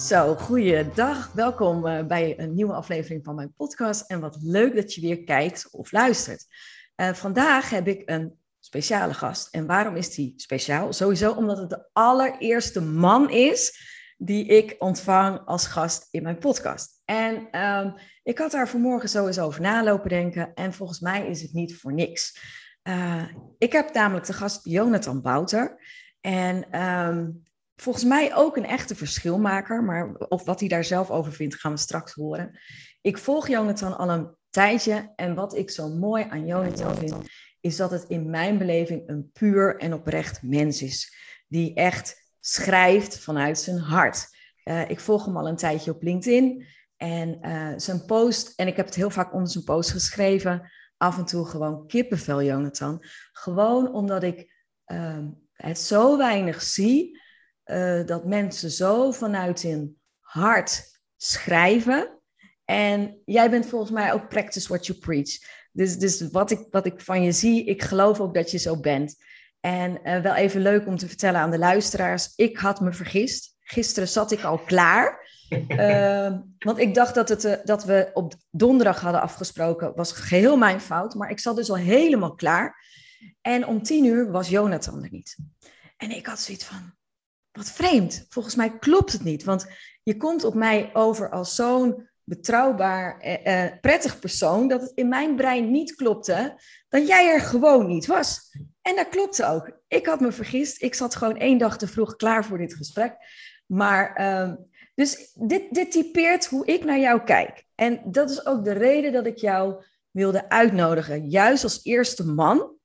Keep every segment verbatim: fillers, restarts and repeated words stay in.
Zo, goeiedag. Welkom bij een nieuwe aflevering van mijn podcast. En wat leuk dat je weer kijkt of luistert. Uh, vandaag heb ik een speciale gast. En waarom is die speciaal? Sowieso omdat het de allereerste man is die ik ontvang als gast in mijn podcast. En uh, ik had daar vanmorgen sowieso over nalopen denken. En volgens mij is het niet voor niks. Uh, ik heb namelijk de gast Jonathan Bouter. En... Uh, Volgens mij ook een echte verschilmaker, maar of wat hij daar zelf over vindt, gaan we straks horen. Ik volg Jonathan al een tijdje en wat ik zo mooi aan Jonathan vind, is dat het in mijn beleving een puur en oprecht mens is. Die echt schrijft vanuit zijn hart. Uh, ik volg hem al een tijdje op LinkedIn en uh, zijn post, en ik heb het heel vaak onder zijn post geschreven, af en toe gewoon kippenvel Jonathan. Gewoon omdat ik uh, het zo weinig zie. Uh, dat mensen zo vanuit hun hart schrijven. En jij bent volgens mij ook practice what you preach. Dus, dus wat, ik, wat ik van je zie, ik geloof ook dat je zo bent. En uh, wel even leuk om te vertellen aan de luisteraars. Ik had me vergist. Gisteren zat ik al klaar. Uh, want ik dacht dat, het, uh, dat we op donderdag hadden afgesproken. Was geheel mijn fout. Maar ik zat dus al helemaal klaar. En om tien uur was Jonathan er niet. En ik had zoiets van... Wat vreemd, volgens mij klopt het niet. Want je komt op mij over als zo'n betrouwbaar, eh, prettig persoon... dat het in mijn brein niet klopte dat jij er gewoon niet was. En dat klopte ook. Ik had me vergist. Ik zat gewoon één dag te vroeg klaar voor dit gesprek. Maar eh, dus dit, dit typeert hoe ik naar jou kijk. En dat is ook de reden dat ik jou wilde uitnodigen. Juist als eerste man...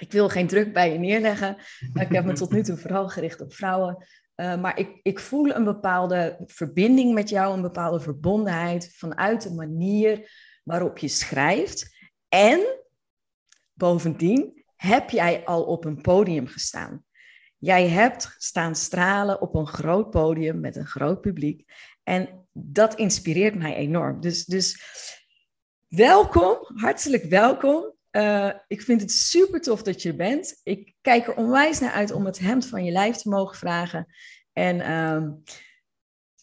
Ik wil geen druk bij je neerleggen. Ik heb me tot nu toe vooral gericht op vrouwen. Uh, maar ik, ik voel een bepaalde verbinding met jou. Een bepaalde verbondenheid vanuit de manier waarop je schrijft. En bovendien heb jij al op een podium gestaan. Jij hebt staan stralen op een groot podium met een groot publiek. En dat inspireert mij enorm. Dus, dus welkom, hartelijk welkom. Uh, ik vind het super tof dat je er bent. Ik kijk er onwijs naar uit om het hemd van je lijf te mogen vragen. En uh,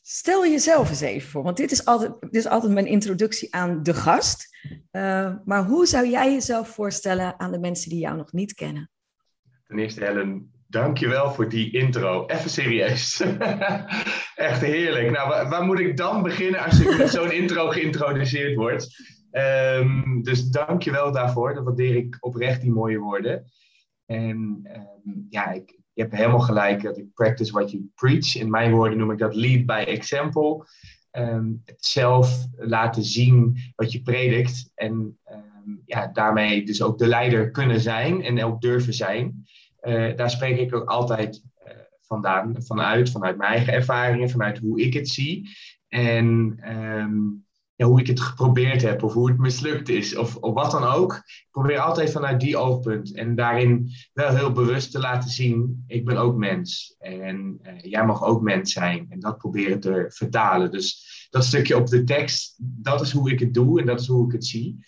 stel jezelf eens even voor, want dit is altijd, dit is altijd mijn introductie aan de gast. Uh, maar hoe zou jij jezelf voorstellen aan de mensen die jou nog niet kennen? Ten eerste, Helen, dankjewel voor die intro. Even serieus. Echt heerlijk. Nou, waar, waar moet ik dan beginnen als ik met zo'n intro geïntroduceerd word? Um, dus dank je wel daarvoor. Dat waardeer ik oprecht, die mooie woorden. En um, ja, ik, je hebt helemaal gelijk dat ik practice what you preach. In mijn woorden noem ik dat lead by example. Um, het zelf laten zien wat je predikt. En um, ja, daarmee dus ook de leider kunnen zijn en ook durven zijn. Uh, daar spreek ik ook altijd uh, vandaan, vanuit, vanuit mijn eigen ervaringen, vanuit hoe ik het zie. En... Um, Ja, hoe ik het geprobeerd heb of hoe het mislukt is of, of wat dan ook. Ik probeer altijd vanuit die oogpunt en daarin wel heel bewust te laten zien, ik ben ook mens en uh, jij mag ook mens zijn. En dat proberen te vertalen. Dus dat stukje op de tekst, dat is hoe ik het doe en dat is hoe ik het zie.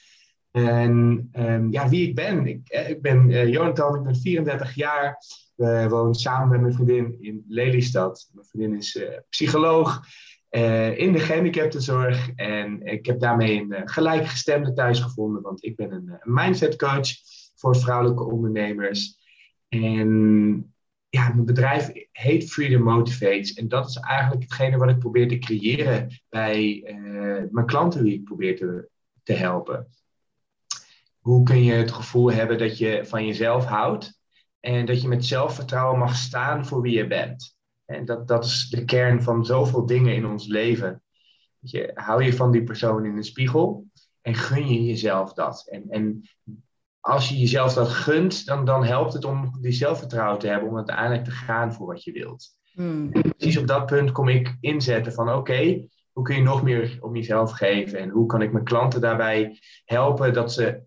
En um, ja, wie ik ben. Ik, ik ben uh, Jonathan, ik ben vierendertig jaar. We uh, woon samen met mijn vriendin in Lelystad. Mijn vriendin is uh, psycholoog. Uh, in de gehandicaptenzorg en ik heb daarmee een uh, gelijkgestemde thuis gevonden, want ik ben een, een mindset coach voor vrouwelijke ondernemers. En ja, mijn bedrijf heet Freedom Motivates en dat is eigenlijk hetgene wat ik probeer te creëren bij uh, mijn klanten die ik probeer te, te helpen. Hoe kun je het gevoel hebben dat je van jezelf houdt en dat je met zelfvertrouwen mag staan voor wie je bent? En dat, dat is de kern van zoveel dingen in ons leven. Je, hou je van die persoon in de spiegel en gun je jezelf dat. En, en als je jezelf dat gunt, dan, dan helpt het om die zelfvertrouwen te hebben om uiteindelijk te gaan voor wat je wilt. Hmm. En precies op dat punt kom ik inzetten van oké, okay, hoe kun je nog meer om jezelf geven en hoe kan ik mijn klanten daarbij helpen dat ze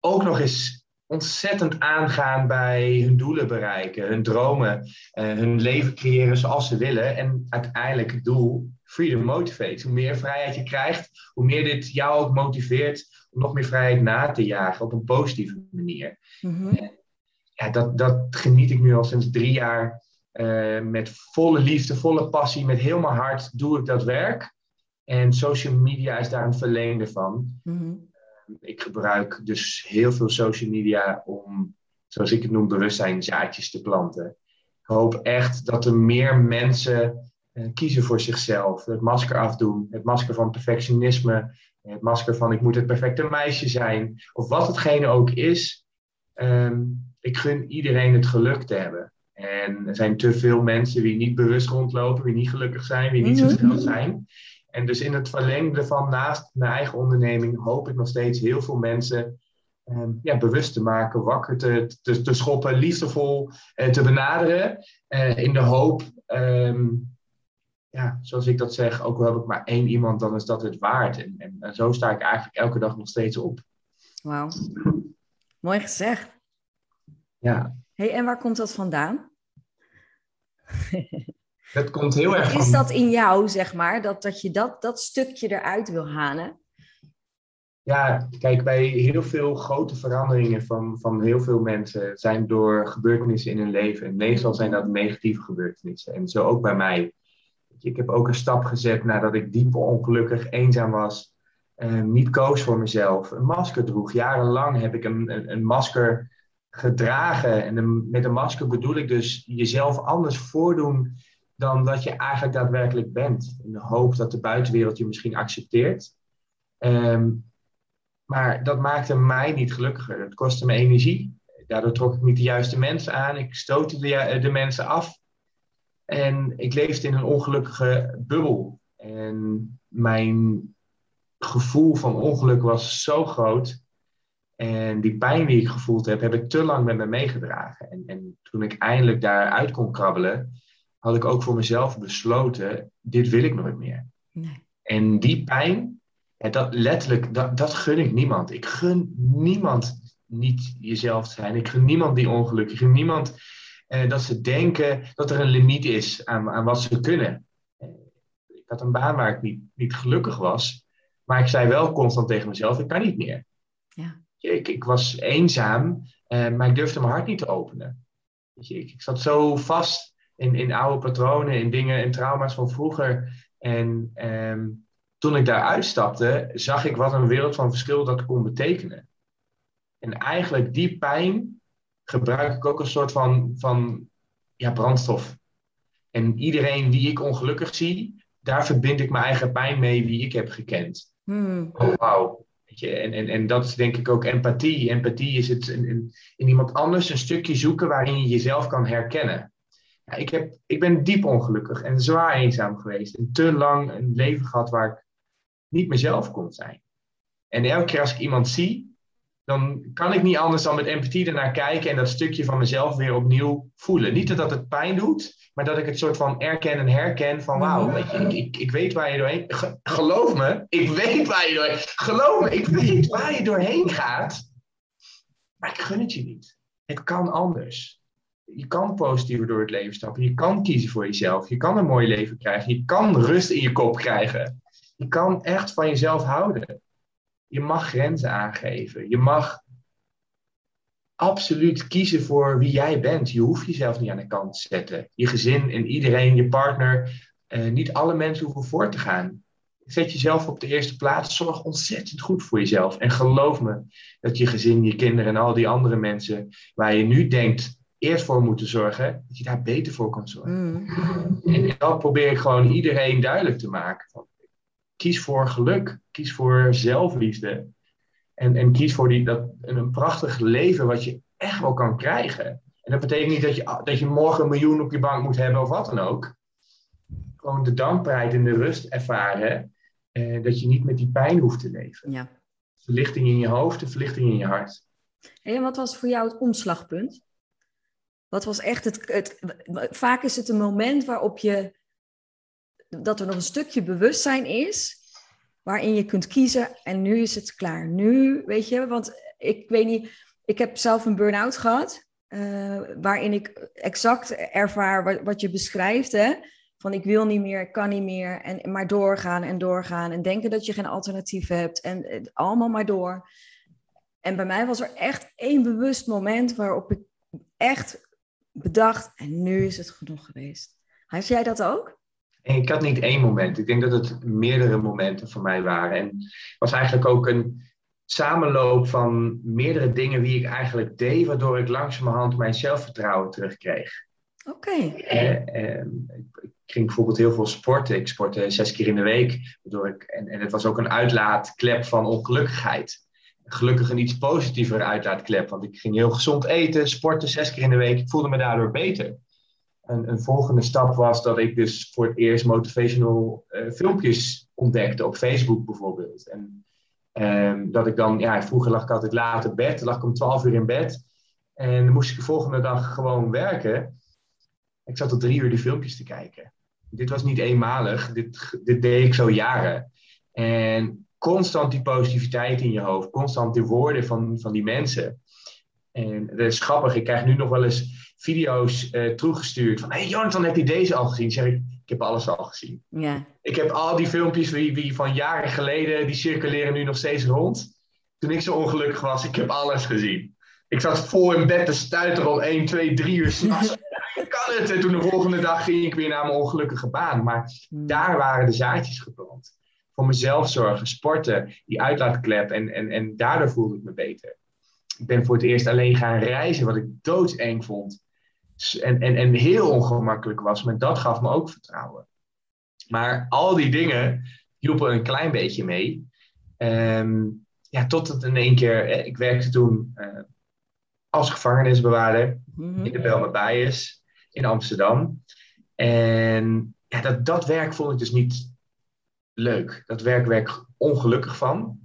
ook nog eens ontzettend aangaan bij hun doelen bereiken, hun dromen, uh, hun leven creëren zoals ze willen en uiteindelijk het doel Freedom Motivates. Hoe meer vrijheid je krijgt, hoe meer dit jou ook motiveert om nog meer vrijheid na te jagen op een positieve manier. Mm-hmm. En, ja, dat, dat geniet ik nu al sinds drie jaar uh, met volle liefde, volle passie, met heel mijn hart doe ik dat werk. En social media is daar een verlengde van. Mm-hmm. Ik gebruik dus heel veel social media om, zoals ik het noem, bewustzijnzaadjes te planten. Ik hoop echt dat er meer mensen eh, kiezen voor zichzelf. Het masker afdoen, het masker van perfectionisme, het masker van ik moet het perfecte meisje zijn. Of wat hetgene ook is. Um, ik gun iedereen het geluk te hebben. En er zijn te veel mensen die niet bewust rondlopen, die niet gelukkig zijn, die niet zichzelf zijn. En dus in het verlengde van naast mijn eigen onderneming hoop ik nog steeds heel veel mensen um, ja, bewust te maken, wakker te, te, te schoppen, liefdevol uh, te benaderen. Uh, in de hoop, um, ja, zoals ik dat zeg, ook al heb ik maar één iemand, dan is dat het waard. En, en, en zo sta ik eigenlijk elke dag nog steeds op. Wauw, mooi gezegd. Ja. Hey, en waar komt dat vandaan? Dat komt heel erg van. Is dat in jou, zeg maar, dat, dat je dat, dat stukje eruit wil halen? Ja, kijk, bij heel veel grote veranderingen van, van heel veel mensen zijn door gebeurtenissen in hun leven. En meestal zijn dat negatieve gebeurtenissen. En zo ook bij mij. Ik heb ook een stap gezet nadat ik diep ongelukkig, eenzaam was. Eh, niet koos voor mezelf. Een masker droeg. Jarenlang heb ik een, een, een masker gedragen. En een, met een masker bedoel ik dus jezelf anders voordoen dan dat je eigenlijk daadwerkelijk bent. In de hoop dat de buitenwereld je misschien accepteert. Um, maar dat maakte mij niet gelukkiger. Het kostte me energie. Daardoor trok ik niet de juiste mensen aan. Ik stootte de, de mensen af. En ik leefde in een ongelukkige bubbel. En mijn gevoel van ongeluk was zo groot. En die pijn die ik gevoeld heb, heb ik te lang met me meegedragen. En, en toen ik eindelijk daaruit kon krabbelen, had ik ook voor mezelf besloten, dit wil ik nooit meer. Nee. En die pijn, dat letterlijk, dat, dat gun ik niemand. Ik gun niemand niet jezelf te zijn. Ik gun niemand die ongeluk. Ik gun niemand eh, dat ze denken dat er een limiet is aan, aan wat ze kunnen. Ik had een baan waar ik niet, niet gelukkig was, maar ik zei wel constant tegen mezelf, ik kan niet meer. Ja. Ik, ik was eenzaam, eh, maar ik durfde mijn hart niet te openen. Ik, ik zat zo vast In, in oude patronen, in dingen, in trauma's van vroeger. En eh, toen ik daar uitstapte, zag ik wat een wereld van verschil dat kon betekenen. En eigenlijk die pijn gebruik ik ook als soort van, van ja, brandstof. En iedereen die ik ongelukkig zie, daar verbind ik mijn eigen pijn mee die ik heb gekend. Hmm. Oh, wauw. En, en, en dat is denk ik ook empathie. Empathie is het in, in, in iemand anders een stukje zoeken waarin je jezelf kan herkennen. Ik, heb, ik ben diep ongelukkig en zwaar eenzaam geweest. En te lang een leven gehad waar ik niet mezelf kon zijn. En elke keer als ik iemand zie, dan kan ik niet anders dan met empathie ernaar kijken en dat stukje van mezelf weer opnieuw voelen. Niet dat, dat het pijn doet, maar dat ik het soort van erken en herken van wauw, weet je, ik, ik, ik weet waar je doorheen... Ge, geloof me, ik weet waar je doorheen... Geloof me, ik weet waar je doorheen gaat. Maar ik gun het je niet. Het kan anders. Je kan positiever door het leven stappen. Je kan kiezen voor jezelf. Je kan een mooi leven krijgen. Je kan rust in je kop krijgen. Je kan echt van jezelf houden. Je mag grenzen aangeven. Je mag absoluut kiezen voor wie jij bent. Je hoeft jezelf niet aan de kant te zetten. Je gezin en iedereen, je partner. Eh, niet alle mensen hoeven voor te gaan. Zet jezelf op de eerste plaats. Zorg ontzettend goed voor jezelf. En geloof me dat je gezin, je kinderen en al die andere mensen waar je nu denkt eerst voor moeten zorgen, dat je daar beter voor kan zorgen. Mm. En dat probeer ik gewoon iedereen duidelijk te maken. Kies voor geluk, kies voor zelfliefde en, en kies voor die, dat, een prachtig leven wat je echt wel kan krijgen. En dat betekent niet dat je, dat je morgen een miljoen op je bank moet hebben of wat dan ook. Gewoon de dankbaarheid en de rust ervaren, eh, dat je niet met die pijn hoeft te leven. Ja. Verlichting in je hoofd en verlichting in je hart. En wat was voor jou het omslagpunt? Wat was echt het, het... Vaak is het een moment waarop je... dat er nog een stukje bewustzijn is... waarin je kunt kiezen en nu is het klaar. Nu, weet je, want ik weet niet... Ik heb zelf een burn-out gehad... Uh, waarin ik exact ervaar wat, wat je beschrijft, hè? Van ik wil niet meer, ik kan niet meer, en maar doorgaan en doorgaan en denken dat je geen alternatief hebt en eh, allemaal maar door. En bij mij was er echt één bewust moment waarop ik echt bedacht en nu is het genoeg geweest. Had jij dat ook? Ik had niet één moment. Ik denk dat het meerdere momenten voor mij waren. En het was eigenlijk ook een samenloop van meerdere dingen die ik eigenlijk deed, waardoor ik langzamerhand mijn zelfvertrouwen terugkreeg. Oké. Okay. Eh, eh, ik ging bijvoorbeeld heel veel sporten. Ik sportte zes keer in de week. Waardoor ik, en, en het was ook een uitlaatklep van ongelukkigheid. Gelukkig een iets positiever uitlaatklep. Want ik ging heel gezond eten, sporten zes keer in de week. Ik voelde me daardoor beter. En, een volgende stap was dat ik dus voor het eerst motivational eh, filmpjes ontdekte. Op Facebook bijvoorbeeld. En Um, dat ik dan, ja, vroeger lag ik altijd laat op bed, lag ik om twaalf uur in bed en dan moest ik de volgende dag gewoon werken. Ik zat tot drie uur die filmpjes te kijken. Dit was niet eenmalig, dit, dit deed ik zo jaren. En constant die positiviteit in je hoofd, constant die woorden van, van die mensen. En dat is grappig, ik krijg nu nog wel eens video's uh, teruggestuurd van, hé hey Jonathan, heb je deze al gezien? Zeg ik, ik heb alles al gezien. Ja. Ik heb al die filmpjes wie, wie van jaren geleden, die circuleren nu nog steeds rond. Toen ik zo ongelukkig was, ik heb alles gezien. Ik zat vol in bed te stuiteren om één, twee, drie uur s'nachts. Ik kan het. En toen de volgende dag ging ik weer naar mijn ongelukkige baan. Maar daar waren de zaadjes geplant. Voor mezelf zorgen, sporten, die uitlaatklep. En, en, en daardoor voelde ik me beter. Ik ben voor het eerst alleen gaan reizen, wat ik doodseng vond. En, en, en heel ongemakkelijk was. Maar dat gaf me ook vertrouwen. Maar al die dingen hielpen een klein beetje mee. Um, ja, tot het in één keer... Eh, ik werkte toen uh, als gevangenisbewaarder. Mm-hmm. In de Bijlmerbajes. In Amsterdam. En ja, dat, dat werk vond ik dus niet leuk. Dat werk werd ik ongelukkig van.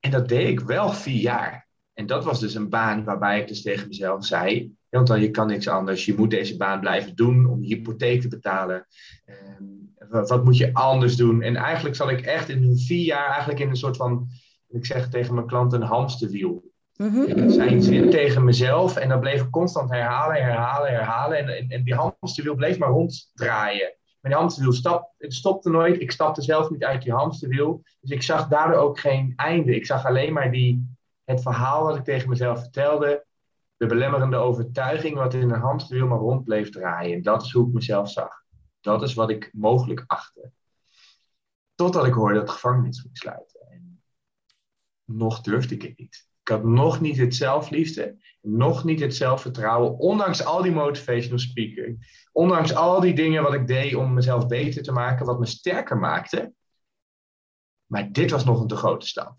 En dat deed ik wel vier jaar. En dat was dus een baan waarbij ik dus tegen mezelf zei... Want dan, je kan niks anders. Je moet deze baan blijven doen om je hypotheek te betalen. Um, wat moet je anders doen? En eigenlijk zal ik echt in vier jaar eigenlijk in een soort van... Ik zeg tegen mijn klant een hamsterwiel. Mm-hmm. Ja, zijn zin tegen mezelf. En dan bleef ik constant herhalen, herhalen, herhalen. En, en, en die hamsterwiel bleef maar ronddraaien. Mijn hamsterwiel stap, het stopte nooit. Ik stapte zelf niet uit die hamsterwiel. Dus ik zag daardoor ook geen einde. Ik zag alleen maar die, het verhaal wat ik tegen mezelf vertelde... De belemmerende overtuiging wat in een hamsterwiel maar rond bleef draaien. Dat is hoe ik mezelf zag. Dat is wat ik mogelijk achtte. Totdat ik hoorde dat de gevangenis ging sluiten. En nog durfde ik het niet. Ik had nog niet het zelfliefde. Nog niet het zelfvertrouwen. Ondanks al die motivational speaking. Ondanks al die dingen wat ik deed om mezelf beter te maken. Wat me sterker maakte. Maar dit was nog een te grote stap.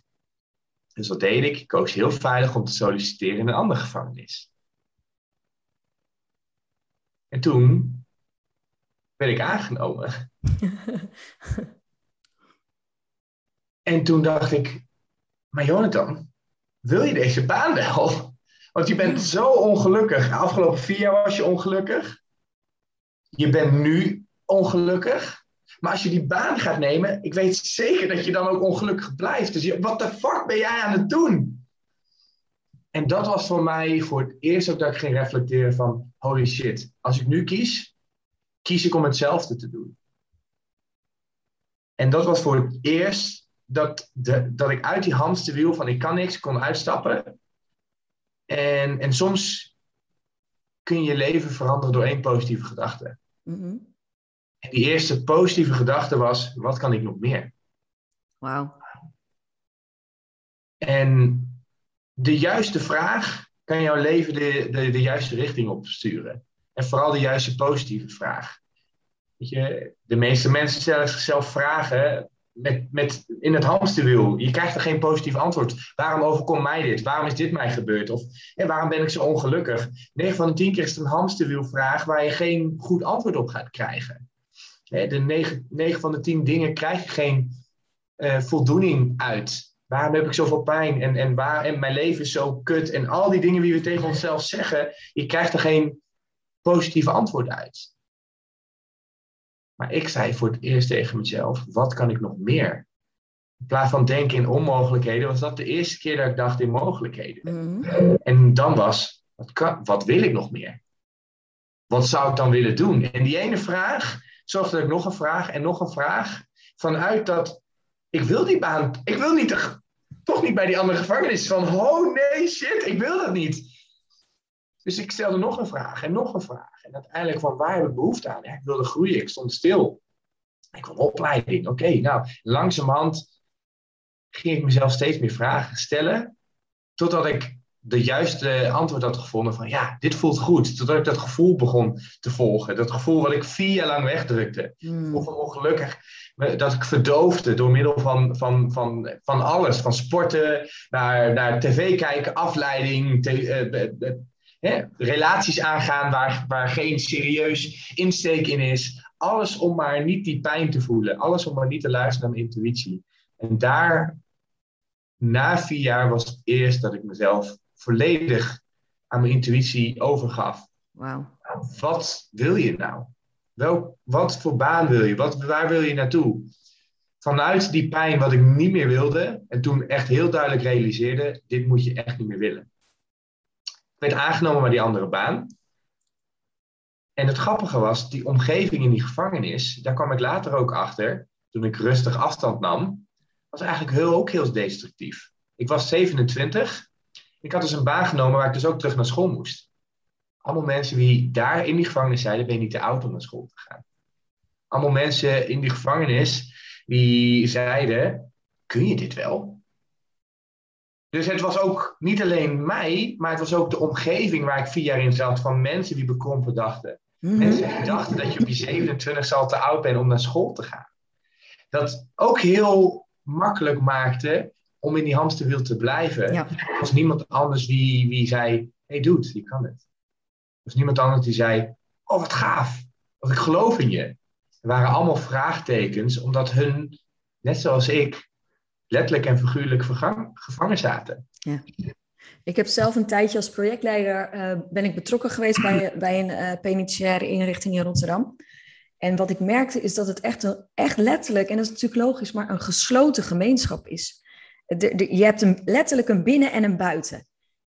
Dus wat deed ik? Ik koos heel veilig om te solliciteren in een andere gevangenis. En toen werd ik aangenomen. En toen dacht ik, maar Jonathan, wil je deze baan wel? Want je bent zo ongelukkig. De afgelopen vier jaar was je ongelukkig. Je bent nu ongelukkig. Maar als je die baan gaat nemen, ik weet zeker dat je dan ook ongelukkig blijft. Dus wat de fuck ben jij aan het doen? En dat was voor mij voor het eerst ook dat ik ging reflecteren van... Holy shit, als ik nu kies, kies ik om hetzelfde te doen. En dat was voor het eerst dat, de, dat ik uit die hamsterwiel van ik kan niks, kon uitstappen. En, en soms kun je je leven veranderen door één positieve gedachte. Mm-hmm. En die eerste positieve gedachte was, wat kan ik nog meer? Wauw. En de juiste vraag kan jouw leven de, de, de juiste richting opsturen. En vooral de juiste positieve vraag. Weet je, de meeste mensen stellen zichzelf vragen met, met in het hamsterwiel. Je krijgt er geen positief antwoord. Waarom overkomt mij dit? Waarom is dit mij gebeurd? Of en waarom ben ik zo ongelukkig? negen van de tien keer is het een hamsterwielvraag waar je geen goed antwoord op gaat krijgen. De negen van de tien dingen krijg je geen uh, voldoening uit. waarom heb ik zoveel pijn? En, en, waar, en mijn leven is zo kut. En al die dingen die we tegen onszelf zeggen. Je krijgt er geen positieve antwoord uit. Maar ik zei voor het eerst tegen mezelf, wat kan ik nog meer? In plaats van denken in onmogelijkheden, was dat de eerste keer dat ik dacht in mogelijkheden. Mm-hmm. En dan was, wat, kan, wat wil ik nog meer? Wat zou ik dan willen doen? En die ene vraag zorgde dat ik nog een vraag en nog een vraag vanuit dat, ik wil die baan, ik wil niet, toch niet bij die andere gevangenis. Van, oh nee, shit, ik wil dat niet. Dus ik stelde nog een vraag en nog een vraag. En uiteindelijk van, waar heb ik behoefte aan? Ja, ik wilde groeien, ik stond stil. Ik wilde opleiding, oké. Okay, nou, langzamerhand ging ik mezelf steeds meer vragen stellen. Totdat ik de juiste antwoord had gevonden van, ja, dit voelt goed. Totdat ik dat gevoel begon te volgen. Dat gevoel wat ik vier jaar lang wegdrukte. Mm. Of ongelukkig dat ik verdoofde door middel van, van, van, van alles. Van sporten, naar, naar tv kijken, afleiding, te, uh, uh, Hè, relaties aangaan waar, waar geen serieus insteek in is. Alles om maar niet die pijn te voelen. Alles om maar niet te luisteren naar mijn intuïtie. En daar, na vier jaar, was het eerst dat ik mezelf volledig aan mijn intuïtie overgaf. Wow. Wat wil je nou? Wel, wat voor baan wil je? Wat, waar wil je naartoe? Vanuit die pijn wat ik niet meer wilde. En toen echt heel duidelijk realiseerde, dit moet je echt niet meer willen. Ik werd aangenomen bij die andere baan. En het grappige was, die omgeving in die gevangenis, daar kwam ik later ook achter, toen ik rustig afstand nam, was eigenlijk heel, ook heel destructief. Ik was zevenentwintig. Ik had dus een baan genomen waar ik dus ook terug naar school moest. Allemaal mensen die daar in die gevangenis zeiden, ben je niet te oud om naar school te gaan. Allemaal mensen in die gevangenis die zeiden, kun je dit wel? Dus het was ook niet alleen mij, maar het was ook de omgeving waar ik vier jaar in zat van mensen die bekrompen dachten. Mm-hmm. Mensen die dachten dat je op je zevenentwintigste al te oud bent om naar school te gaan. Dat ook heel makkelijk maakte om in die hamsterwiel te blijven. Ja. Er was niemand anders die, die zei, hey dude, je kan het. Er was niemand anders die zei, oh wat gaaf, of ik geloof in je. Er waren allemaal vraagtekens, omdat hun, net zoals ik, letterlijk en figuurlijk vergang, gevangen zaten. Ja. Ik heb zelf een tijdje als projectleider uh, ben ik betrokken geweest bij, bij een uh, penitentiaire inrichting in Rotterdam. En wat ik merkte is dat het echt, een, echt letterlijk, en dat is natuurlijk logisch, maar een gesloten gemeenschap is. De, de, je hebt een, letterlijk een binnen en een buiten.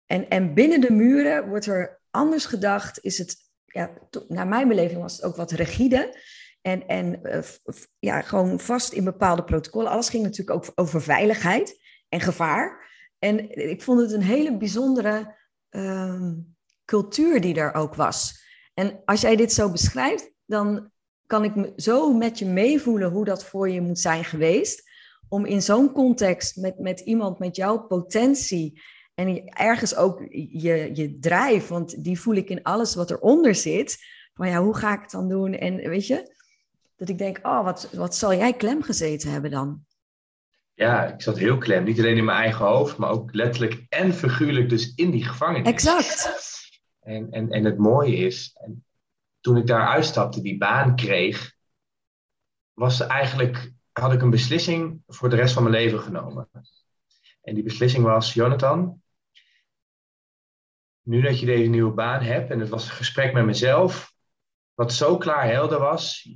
En, en binnen de muren wordt er anders gedacht. Is het, ja, to, naar mijn beleving was het ook wat rigide. En, en uh, f, ja, gewoon vast in bepaalde protocollen. Alles ging natuurlijk ook over veiligheid en gevaar. En ik vond het een hele bijzondere uh, cultuur die er ook was. En als jij dit zo beschrijft, dan kan ik me zo met je meevoelen hoe dat voor je moet zijn geweest. Om in zo'n context met, met iemand met jouw potentie en ergens ook je, je drijf, want die voel ik in alles wat eronder zit. Van ja, hoe ga ik het dan doen? En weet je... Dat ik denk, oh, wat, wat zal jij klem gezeten hebben dan? Ja, ik zat heel klem. Niet alleen in mijn eigen hoofd, maar ook letterlijk en figuurlijk dus in die gevangenis. Exact. En, en, en het mooie is, en toen ik daar uitstapte, die baan kreeg, was eigenlijk, had ik een beslissing voor de rest van mijn leven genomen. En die beslissing was, Jonathan, nu dat je deze nieuwe baan hebt, en het was een gesprek met mezelf, wat zo klaarhelder was,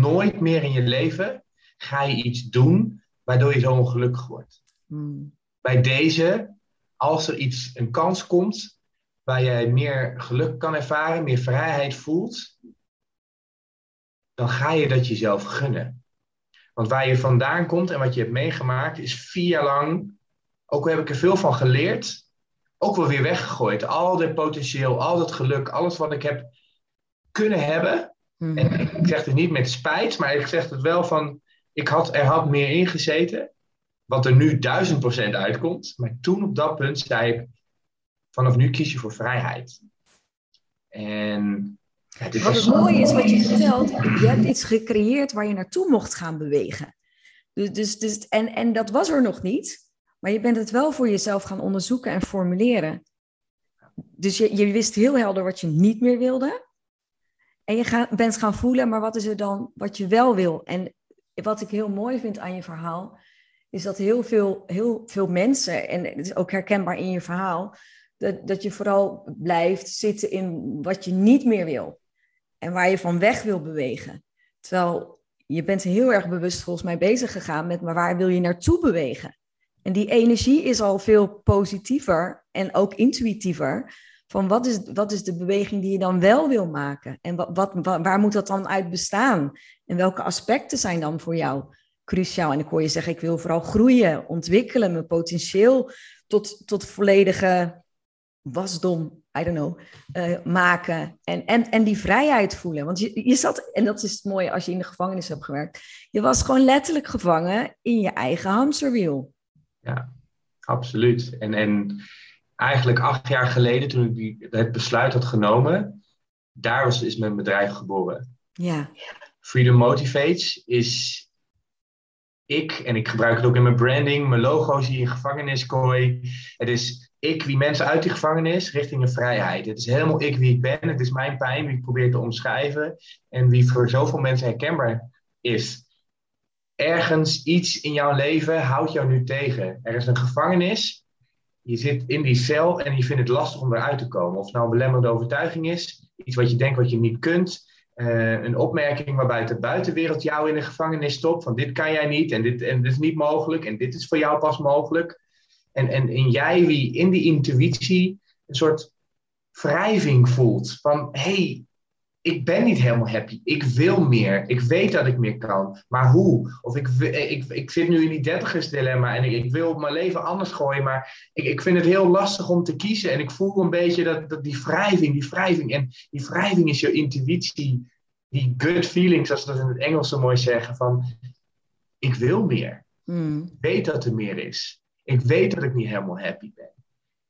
nooit meer in je leven ga je iets doen waardoor je zo ongelukkig wordt. Mm. Bij deze, als er iets, een kans komt waar jij meer geluk kan ervaren, meer vrijheid voelt, dan ga je dat jezelf gunnen. Want waar je vandaan komt en wat je hebt meegemaakt is vier jaar lang, ook al heb ik er veel van geleerd, ook wel weer weggegooid. Al dat potentieel, al dat geluk, alles wat ik heb kunnen hebben. En ik zeg het niet met spijt, maar ik zeg het wel van, ik had, er had meer ingezeten, wat er nu duizend procent uitkomt. Maar toen op dat punt zei ik, vanaf nu kies je voor vrijheid. En ja, dit wat was... het mooie is wat je vertelt, je hebt iets gecreëerd waar je naartoe mocht gaan bewegen. Dus, dus, dus, en, en dat was er nog niet, maar je bent het wel voor jezelf gaan onderzoeken en formuleren. Dus je, je wist heel helder wat je niet meer wilde. En je ga, bent gaan voelen, maar wat is er dan wat je wel wil? En wat ik heel mooi vind aan je verhaal, is dat heel veel, heel veel mensen, en het is ook herkenbaar in je verhaal, dat, dat je vooral blijft zitten in wat je niet meer wil. En waar je van weg wil bewegen. Terwijl je bent heel erg bewust volgens mij bezig gegaan met, maar waar wil je naartoe bewegen? En die energie is al veel positiever en ook intuïtiever. Van wat is, wat is de beweging die je dan wel wil maken? En wat, wat, waar moet dat dan uit bestaan? En welke aspecten zijn dan voor jou cruciaal? En ik hoor je zeggen, ik wil vooral groeien, ontwikkelen, mijn potentieel tot, tot volledige wasdom, I don't know, uh, maken. En, en, en die vrijheid voelen. Want je, je zat, en dat is het mooie als je in de gevangenis hebt gewerkt, je was gewoon letterlijk gevangen in je eigen hamsterwiel. Ja, absoluut. En, en eigenlijk acht jaar geleden, toen ik die, het besluit had genomen, daar was, is mijn bedrijf geboren. Ja. Freedom Motivates is ik, en ik gebruik het ook in mijn branding, mijn logo's hier in gevangeniskooi. Het is ik wie mensen uit die gevangenis richting een vrijheid. Het is helemaal ik wie ik ben. Het is mijn pijn die ik probeer te omschrijven. En wie voor zoveel mensen herkenbaar is. Ergens iets in jouw leven houdt jou nu tegen. Er is een gevangenis. Je zit in die cel en je vindt het lastig om eruit te komen. Of het nou een belemmerende overtuiging is. Iets wat je denkt wat je niet kunt. Uh, een opmerking waarbij de buitenwereld jou in de gevangenis stopt. Van dit kan jij niet en dit, en dit is niet mogelijk. En dit is voor jou pas mogelijk. En, en, en jij wie in die intuïtie een soort wrijving voelt. Van hé, hey, ik ben niet helemaal happy. Ik wil meer. Ik weet dat ik meer kan. Maar hoe? Of ik, ik, ik zit nu in die dertigers dilemma. En ik, ik wil mijn leven anders gooien. Maar ik, ik vind het heel lastig om te kiezen. En ik voel een beetje dat, dat die wrijving, die wrijving. En die wrijving is je intuïtie. Die gut feelings, als we dat in het Engels zo mooi zeggen. Van ik wil meer. Mm. Ik weet dat er meer is. Ik weet dat ik niet helemaal happy ben.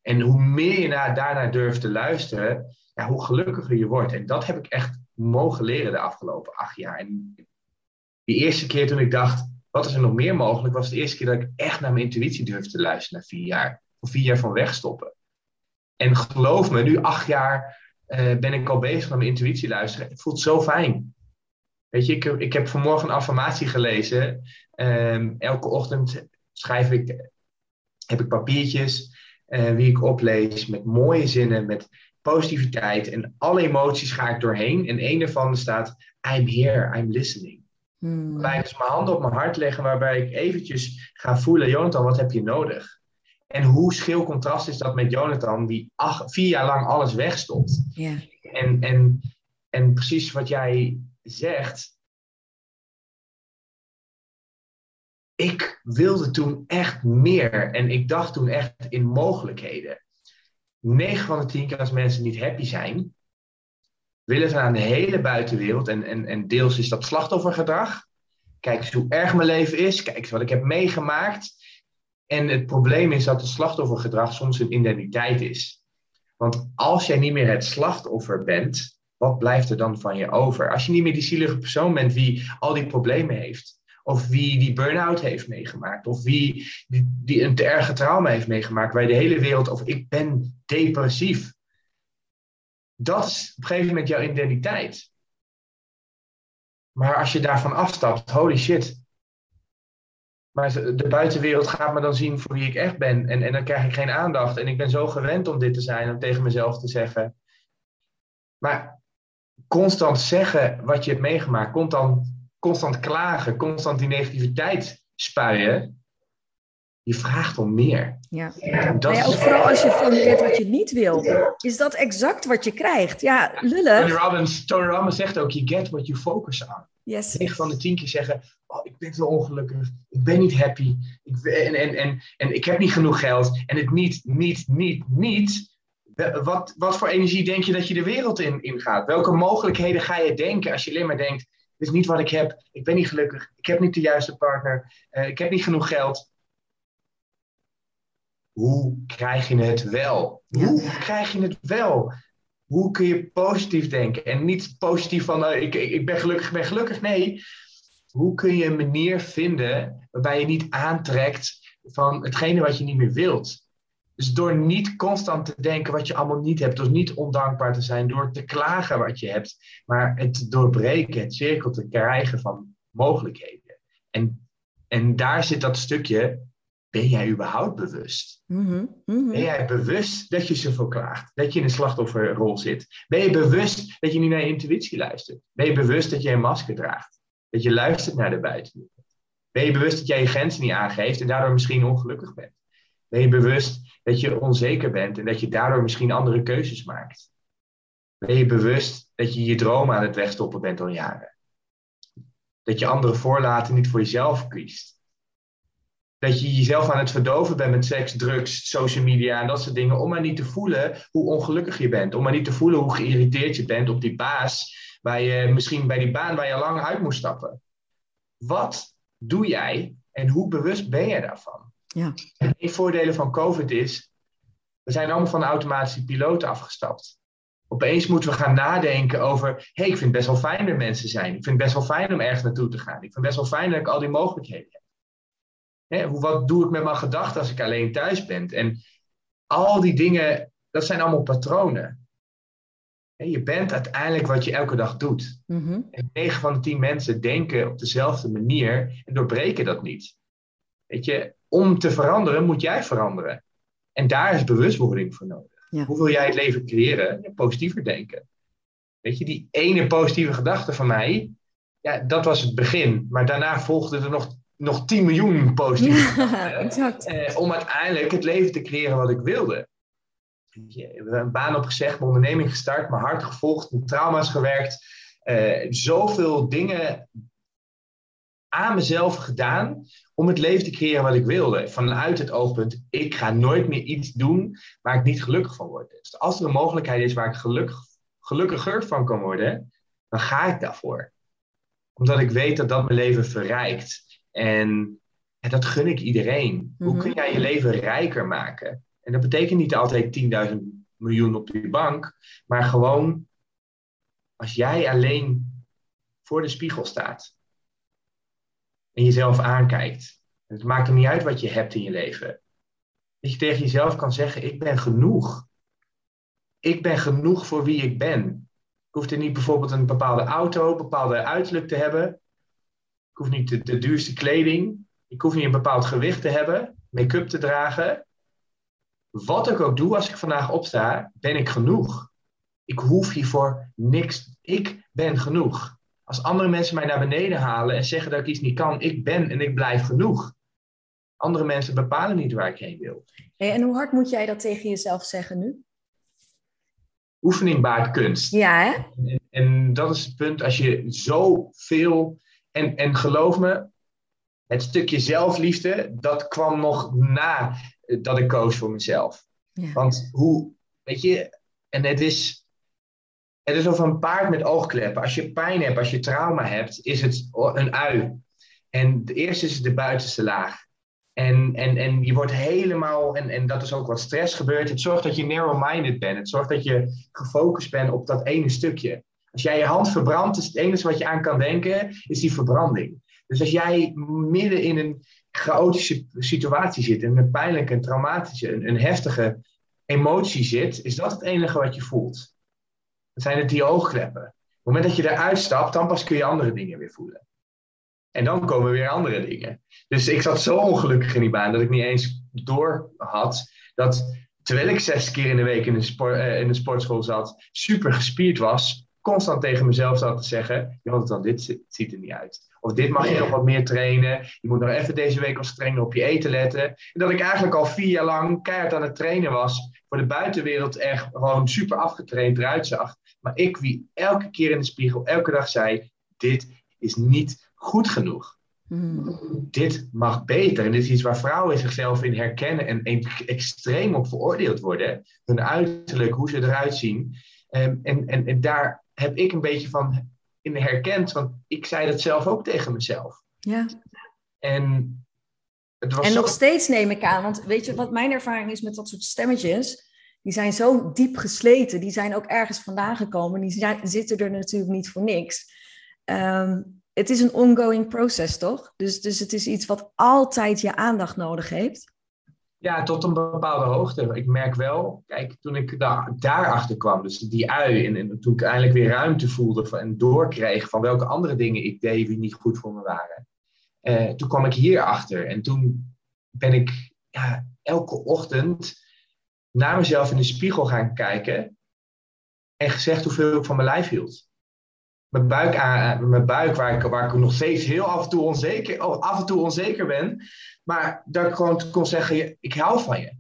En hoe meer je na, daarnaar durft te luisteren, ja, hoe gelukkiger je wordt. En dat heb ik echt mogen leren de afgelopen acht jaar. En de eerste keer toen ik dacht, wat is er nog meer mogelijk, was de eerste keer dat ik echt naar mijn intuïtie durfde te luisteren na vier jaar. Of vier jaar van wegstoppen. En geloof me, nu acht jaar uh, ben ik al bezig met mijn intuïtie luisteren. Het voelt zo fijn. Weet je, ik, ik heb vanmorgen een affirmatie gelezen. Um, elke ochtend schrijf ik, heb ik papiertjes uh, wie ik oplees met mooie zinnen, met positiviteit en alle emoties ga ik doorheen. En een daarvan staat, I'm here, I'm listening. Hmm. Waarbij ik dus mijn handen op mijn hart leggen, waarbij ik eventjes ga voelen, Jonathan, wat heb je nodig? En hoe schil contrast is dat met Jonathan, die acht, vier jaar lang alles wegstopt. Yeah. En, en, en precies wat jij zegt, ik wilde toen echt meer. En ik dacht toen echt in mogelijkheden. negen van de tien keer als mensen niet happy zijn, willen ze aan de hele buitenwereld, en, en, en deels is dat slachtoffergedrag. Kijk eens hoe erg mijn leven is, kijk eens wat ik heb meegemaakt. En het probleem is dat het slachtoffergedrag soms een identiteit is. Want als jij niet meer het slachtoffer bent, wat blijft er dan van je over? Als je niet meer die zielige persoon bent die al die problemen heeft, of wie die burn-out heeft meegemaakt. Of wie die, die een te erge trauma heeft meegemaakt. Waar de hele wereld of ik ben depressief. Dat is op een gegeven moment jouw identiteit. Maar als je daarvan afstapt, holy shit. Maar de buitenwereld gaat me dan zien voor wie ik echt ben. En, en dan krijg ik geen aandacht. En ik ben zo gewend om dit te zijn. Om tegen mezelf te zeggen. Maar constant zeggen wat je hebt meegemaakt. Komt dan... Constant klagen, constant die negativiteit spuien. Je vraagt om meer. Ja. En dat ja, ook is... Vooral als je formuleert wat je niet wil. Is dat exact wat je krijgt? Ja, lullig. Tony Robbins, Tony Robbins zegt ook, you get what you focus on. Yes. negen van de tien keer zeggen, oh, ik ben zo ongelukkig. Ik ben niet happy. Ik ben, en, en, en, en ik heb niet genoeg geld. En het niet, niet, niet, niet. Wat, wat voor energie denk je dat je de wereld in, in gaat? Welke mogelijkheden ga je denken als je alleen maar denkt, dit is niet wat ik heb. Ik ben niet gelukkig. Ik heb niet de juiste partner. Uh, ik heb niet genoeg geld. Hoe krijg je het wel? Hoe krijg je het wel? Hoe kun je positief denken? En niet positief van uh, ik, ik, ik ben gelukkig, ik ben gelukkig. Nee. Hoe kun je een manier vinden waarbij je niet aantrekt van hetgene wat je niet meer wilt? Dus door niet constant te denken wat je allemaal niet hebt. Door niet ondankbaar te zijn. Door te klagen wat je hebt. Maar het doorbreken, het cirkel te krijgen van mogelijkheden. En, En daar zit dat stukje, ben jij überhaupt bewust? Mm-hmm. Mm-hmm. Ben jij bewust dat je zoveel klaagt? Dat je in een slachtofferrol zit? Ben je bewust dat je niet naar je intuïtie luistert? Ben je bewust dat je een masker draagt? Dat je luistert naar de buitenwereld? Ben je bewust dat jij je grenzen niet aangeeft en daardoor misschien ongelukkig bent? Ben je bewust dat je onzeker bent en dat je daardoor misschien andere keuzes maakt? Ben je bewust dat je je dromen aan het wegstoppen bent al jaren? Dat je anderen voorlaat en niet voor jezelf kiest? Dat je jezelf aan het verdoven bent met seks, drugs, social media en dat soort dingen, om maar niet te voelen hoe ongelukkig je bent. Om maar niet te voelen hoe geïrriteerd je bent op die baas, waar je, misschien bij die baan waar je lang uit moest stappen. Wat doe jij en hoe bewust ben je daarvan? Ja. En een voordelen van COVID is, we zijn allemaal van de automatische piloot afgestapt. Opeens moeten we gaan nadenken over, hé, hey, ik vind het best wel fijn dat mensen zijn. Ik vind het best wel fijn om ergens naartoe te gaan. Ik vind het best wel fijn dat ik al die mogelijkheden heb. Hè, wat doe ik met mijn gedachten als ik alleen thuis ben? En al die dingen, dat zijn allemaal patronen. Hè, je bent uiteindelijk wat je elke dag doet. Mm-hmm. En negen van de tien mensen denken op dezelfde manier en doorbreken dat niet. Weet je, om te veranderen moet jij veranderen. En daar is bewustwording voor nodig. Ja. Hoe wil jij het leven creëren? Positiever denken. Weet je, die ene positieve gedachte van mij, ja, dat was het begin. Maar daarna volgden er nog, nog tien miljoen positieve gedachten. Ja, eh, om uiteindelijk het leven te creëren wat ik wilde. Je, een baan opgezegd, mijn onderneming gestart, mijn hart gevolgd, mijn trauma's gewerkt. Eh, zoveel dingen aan mezelf gedaan om het leven te creëren wat ik wilde. Vanuit het oogpunt, ik ga nooit meer iets doen waar ik niet gelukkig van word. Dus als er een mogelijkheid is waar ik geluk, gelukkiger van kan worden, dan ga ik daarvoor. Omdat ik weet dat dat mijn leven verrijkt. En ja, dat gun ik iedereen. Mm-hmm. Hoe kun jij je leven rijker maken? En dat betekent niet altijd tienduizend miljoen op je bank, maar gewoon als jij alleen voor de spiegel staat en jezelf aankijkt. Het maakt er niet uit wat je hebt in je leven. Dat je tegen jezelf kan zeggen, ik ben genoeg. Ik ben genoeg voor wie ik ben. Ik hoef er niet bijvoorbeeld een bepaalde auto, een bepaalde uiterlijk te hebben. Ik hoef niet de, de duurste kleding. Ik hoef niet een bepaald gewicht te hebben. Make-up te dragen. Wat ik ook doe als ik vandaag opsta, ben ik genoeg. Ik hoef hiervoor niks. Ik ben genoeg. Als andere mensen mij naar beneden halen en zeggen dat ik iets niet kan, ik ben en ik blijf genoeg. Andere mensen bepalen niet waar ik heen wil. Hey, en hoe hard moet jij dat tegen jezelf zeggen nu? Oefening baart kunst. Ja, hè? En, en dat is het punt, als je zoveel... En, en geloof me, het stukje zelfliefde, dat kwam nog na dat ik koos voor mezelf. Ja. Want hoe, weet je, en het is... Het is over een paard met oogkleppen. Als je pijn hebt, als je trauma hebt, is het een ui. En eerst is het de buitenste laag. En, en, en je wordt helemaal... En, en dat is ook wat stress gebeurt. Het zorgt dat je narrow-minded bent. Het zorgt dat je gefocust bent op dat ene stukje. Als jij je hand verbrandt, is het enige wat je aan kan denken, is die verbranding. Dus als jij midden in een chaotische situatie zit, in een pijnlijke, een traumatische, een, een heftige emotie zit, is dat het enige wat je voelt. Dan zijn het die oogkleppen. Op het moment dat je eruit stapt, dan pas kun je andere dingen weer voelen. En dan komen weer andere dingen. Dus ik zat zo ongelukkig in die baan dat ik niet eens door had dat terwijl ik zes keer in de week in de, sport, uh, in de sportschool zat, super gespierd was, constant tegen mezelf zat te zeggen, Jonathan, dit ziet er niet uit. Of dit mag je nog wat meer trainen. Je moet nog even deze week wat strenger op je eten letten. En dat ik eigenlijk al vier jaar lang keihard aan het trainen was, voor de buitenwereld echt gewoon super afgetraind eruit zag. Maar ik wie elke keer in de spiegel, elke dag zei, dit is niet goed genoeg. Mm. Dit mag beter. En dit is iets waar vrouwen zichzelf in herkennen en extreem op veroordeeld worden. Hun uiterlijk, hoe ze eruit zien. En, en, en, en daar heb ik een beetje van in herkend, want ik zei dat zelf ook tegen mezelf. Ja. En... En zo... nog steeds neem ik aan, want weet je wat mijn ervaring is met dat soort stemmetjes? Die zijn zo diep gesleten, die zijn ook ergens vandaan gekomen, die zijn, zitten er natuurlijk niet voor niks. Um, het is een ongoing proces, toch? Dus, dus het is iets wat altijd je aandacht nodig heeft. Ja, tot een bepaalde hoogte. Ik merk wel, kijk, toen ik daar, daarachter kwam, dus die ui, en, en toen ik eindelijk weer ruimte voelde en doorkreeg van welke andere dingen ik deed die niet goed voor me waren. Uh, toen kwam ik hierachter. En toen ben ik ja, elke ochtend naar mezelf in de spiegel gaan kijken. En gezegd hoeveel ik van mijn lijf hield. Mijn buik, aan, mijn buik waar, ik, waar ik nog steeds heel af en toe onzeker, af en toe onzeker ben. Maar dat ik gewoon kon zeggen, ik hou van je.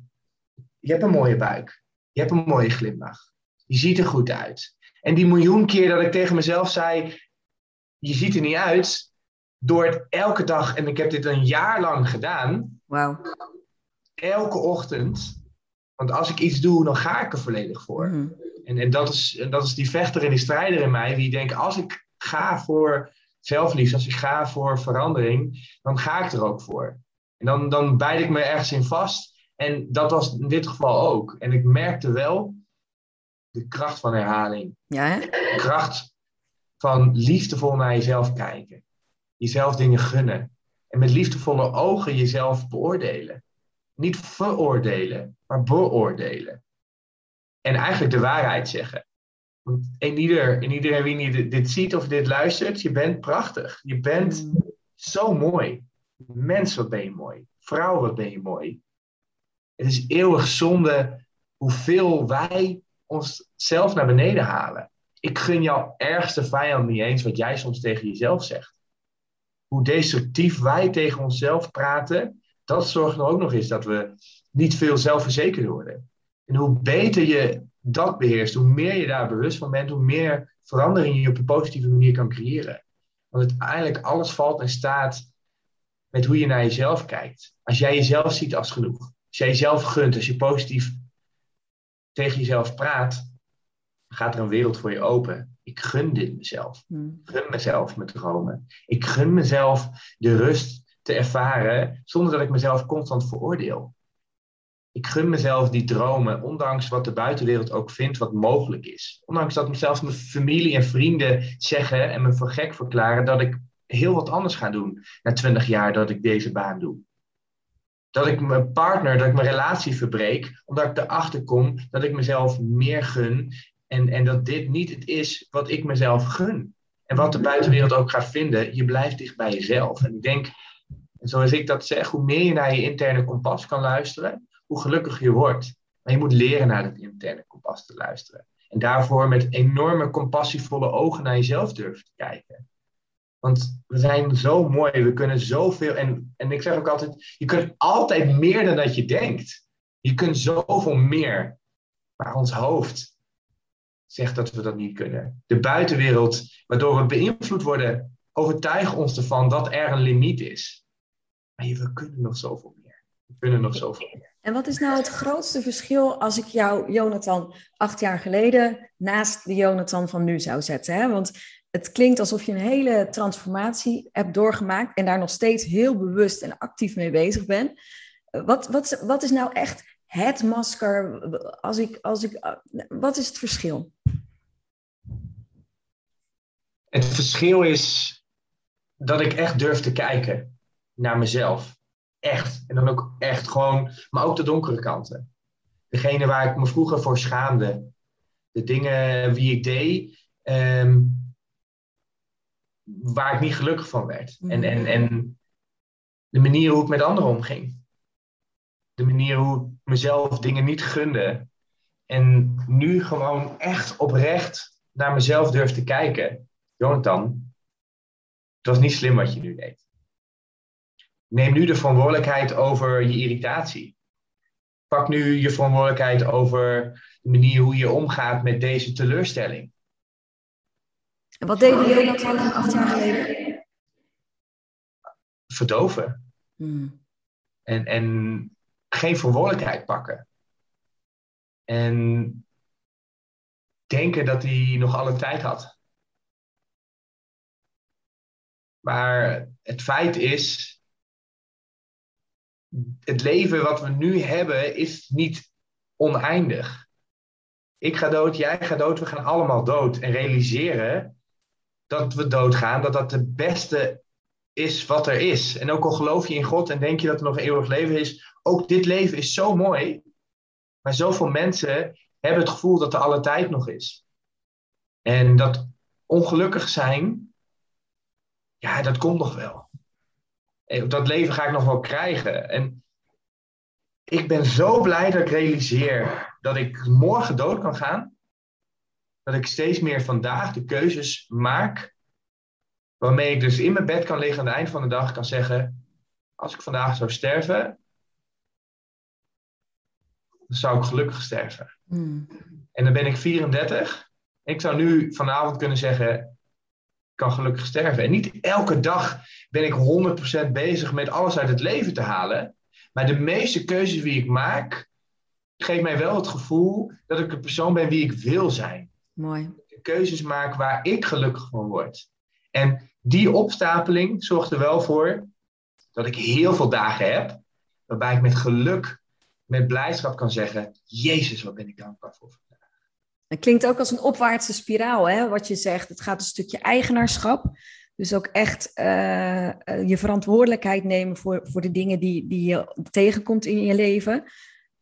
Je hebt een mooie buik. Je hebt een mooie glimlach. Je ziet er goed uit. En die miljoen keer dat ik tegen mezelf zei, je ziet er niet uit. Door het elke dag, en ik heb dit een jaar lang gedaan. Wauw. Elke ochtend. Want als ik iets doe, dan ga ik er volledig voor. Mm. En, en, dat is, en dat is die vechter en die strijder in mij. Die denkt, als ik ga voor zelfliefde, als ik ga voor verandering, dan ga ik er ook voor. En dan, dan bijt ik me ergens in vast. En dat was in dit geval ook. En ik merkte wel de kracht van herhaling. Ja, hè? De kracht van liefdevol naar jezelf kijken. Jezelf dingen gunnen. En met liefdevolle ogen jezelf beoordelen. Niet veroordelen, maar beoordelen. En eigenlijk de waarheid zeggen. Want in ieder, in ieder wie dit, dit ziet of dit luistert, je bent prachtig. Je bent zo mooi. Mens, wat ben je mooi. Vrouw, wat ben je mooi. Het is eeuwig zonde hoeveel wij onszelf naar beneden halen. Ik gun jouw ergste vijand niet eens wat jij soms tegen jezelf zegt. Hoe destructief wij tegen onszelf praten, dat zorgt er ook nog eens dat we niet veel zelfverzekerd worden. En hoe beter je dat beheerst, hoe meer je daar bewust van bent, hoe meer verandering je op een positieve manier kan creëren. Want uiteindelijk alles valt en staat met hoe je naar jezelf kijkt. Als jij jezelf ziet als genoeg. Als jij jezelf gunt, als je positief tegen jezelf praat, gaat er een wereld voor je open. Ik gun dit mezelf. Ik gun mezelf mijn dromen. Ik gun mezelf de rust te ervaren, zonder dat ik mezelf constant veroordeel. Ik gun mezelf die dromen, ondanks wat de buitenwereld ook vindt wat mogelijk is. Ondanks dat zelfs mijn familie en vrienden zeggen en me voor gek verklaren dat ik heel wat anders ga doen na twintig jaar dat ik deze baan doe. Dat ik mijn partner, dat ik mijn relatie verbreek, omdat ik erachter kom dat ik mezelf meer gun. En, en dat dit niet het is wat ik mezelf gun. En wat de buitenwereld ook gaat vinden, je blijft dicht bij jezelf. En ik denk, zoals ik dat zeg, hoe meer je naar je interne kompas kan luisteren, hoe gelukkiger je wordt. Maar je moet leren naar dat interne kompas te luisteren. En daarvoor met enorme compassievolle ogen naar jezelf durven te kijken. Want we zijn zo mooi, we kunnen zoveel. En, en ik zeg ook altijd, je kunt altijd meer dan dat je denkt. Je kunt zoveel meer. Maar ons hoofd zegt dat we dat niet kunnen. De buitenwereld, waardoor we beïnvloed worden, overtuigt ons ervan dat er een limiet is. Maar we kunnen nog zoveel meer. We kunnen nog zoveel meer. En wat is nou het grootste verschil als ik jou, Jonathan, acht jaar geleden naast de Jonathan van nu zou zetten? Hè? Want het klinkt alsof je een hele transformatie hebt doorgemaakt en daar nog steeds heel bewust en actief mee bezig bent. Wat, wat, wat is nou echt het masker? Als ik, als ik, wat is het verschil? Het verschil is dat ik echt durf te kijken naar mezelf. Echt. En dan ook echt gewoon, maar ook de donkere kanten. Degene waar ik me vroeger voor schaamde. De dingen wie ik deed, um, waar ik niet gelukkig van werd. En, en, en de manier hoe ik met anderen omging. De manier hoe ik mezelf dingen niet gunde. En nu gewoon echt oprecht naar mezelf durf te kijken. Jonathan, het was niet slim wat je nu deed. Neem nu de verantwoordelijkheid over je irritatie. Pak nu je verantwoordelijkheid over de manier hoe je omgaat met deze teleurstelling. En wat deed Jonathan acht jaar geleden? Verdoven. Hmm. En, en geen verantwoordelijkheid pakken. En denken dat hij nog alle tijd had. Maar het feit is, het leven wat we nu hebben is niet oneindig. Ik ga dood, jij gaat dood, we gaan allemaal dood. En realiseren dat we doodgaan, dat dat het beste is wat er is. En ook al geloof je in God en denk je dat er nog een eeuwig leven is, ook dit leven is zo mooi. Maar zoveel mensen hebben het gevoel dat er alle tijd nog is. En dat ongelukkig zijn, ja, dat komt nog wel. dat leven ga ik nog wel krijgen. En ik ben zo blij dat ik realiseer dat ik morgen dood kan gaan. Dat ik steeds meer vandaag de keuzes maak. Waarmee ik dus in mijn bed kan liggen aan het eind van de dag kan zeggen. Als ik vandaag zou sterven. Dan zou ik gelukkig sterven. Mm. En dan ben ik vierendertig. Ik zou nu vanavond kunnen zeggen. Ik kan gelukkig sterven. En niet elke dag ben ik honderd procent bezig met alles uit het leven te halen. Maar de meeste keuzes die ik maak, geeft mij wel het gevoel dat ik de persoon ben wie ik wil zijn. Mooi. De keuzes maak waar ik gelukkig van word. En die opstapeling zorgt er wel voor dat ik heel veel dagen heb, waarbij ik met geluk, met blijdschap kan zeggen, Jezus, wat ben ik dankbaar voor vandaag. Het klinkt ook als een opwaartse spiraal, hè? Wat je zegt. Het gaat een stukje eigenaarschap. Dus ook echt uh, je verantwoordelijkheid nemen voor, voor de dingen die, die je tegenkomt in je leven.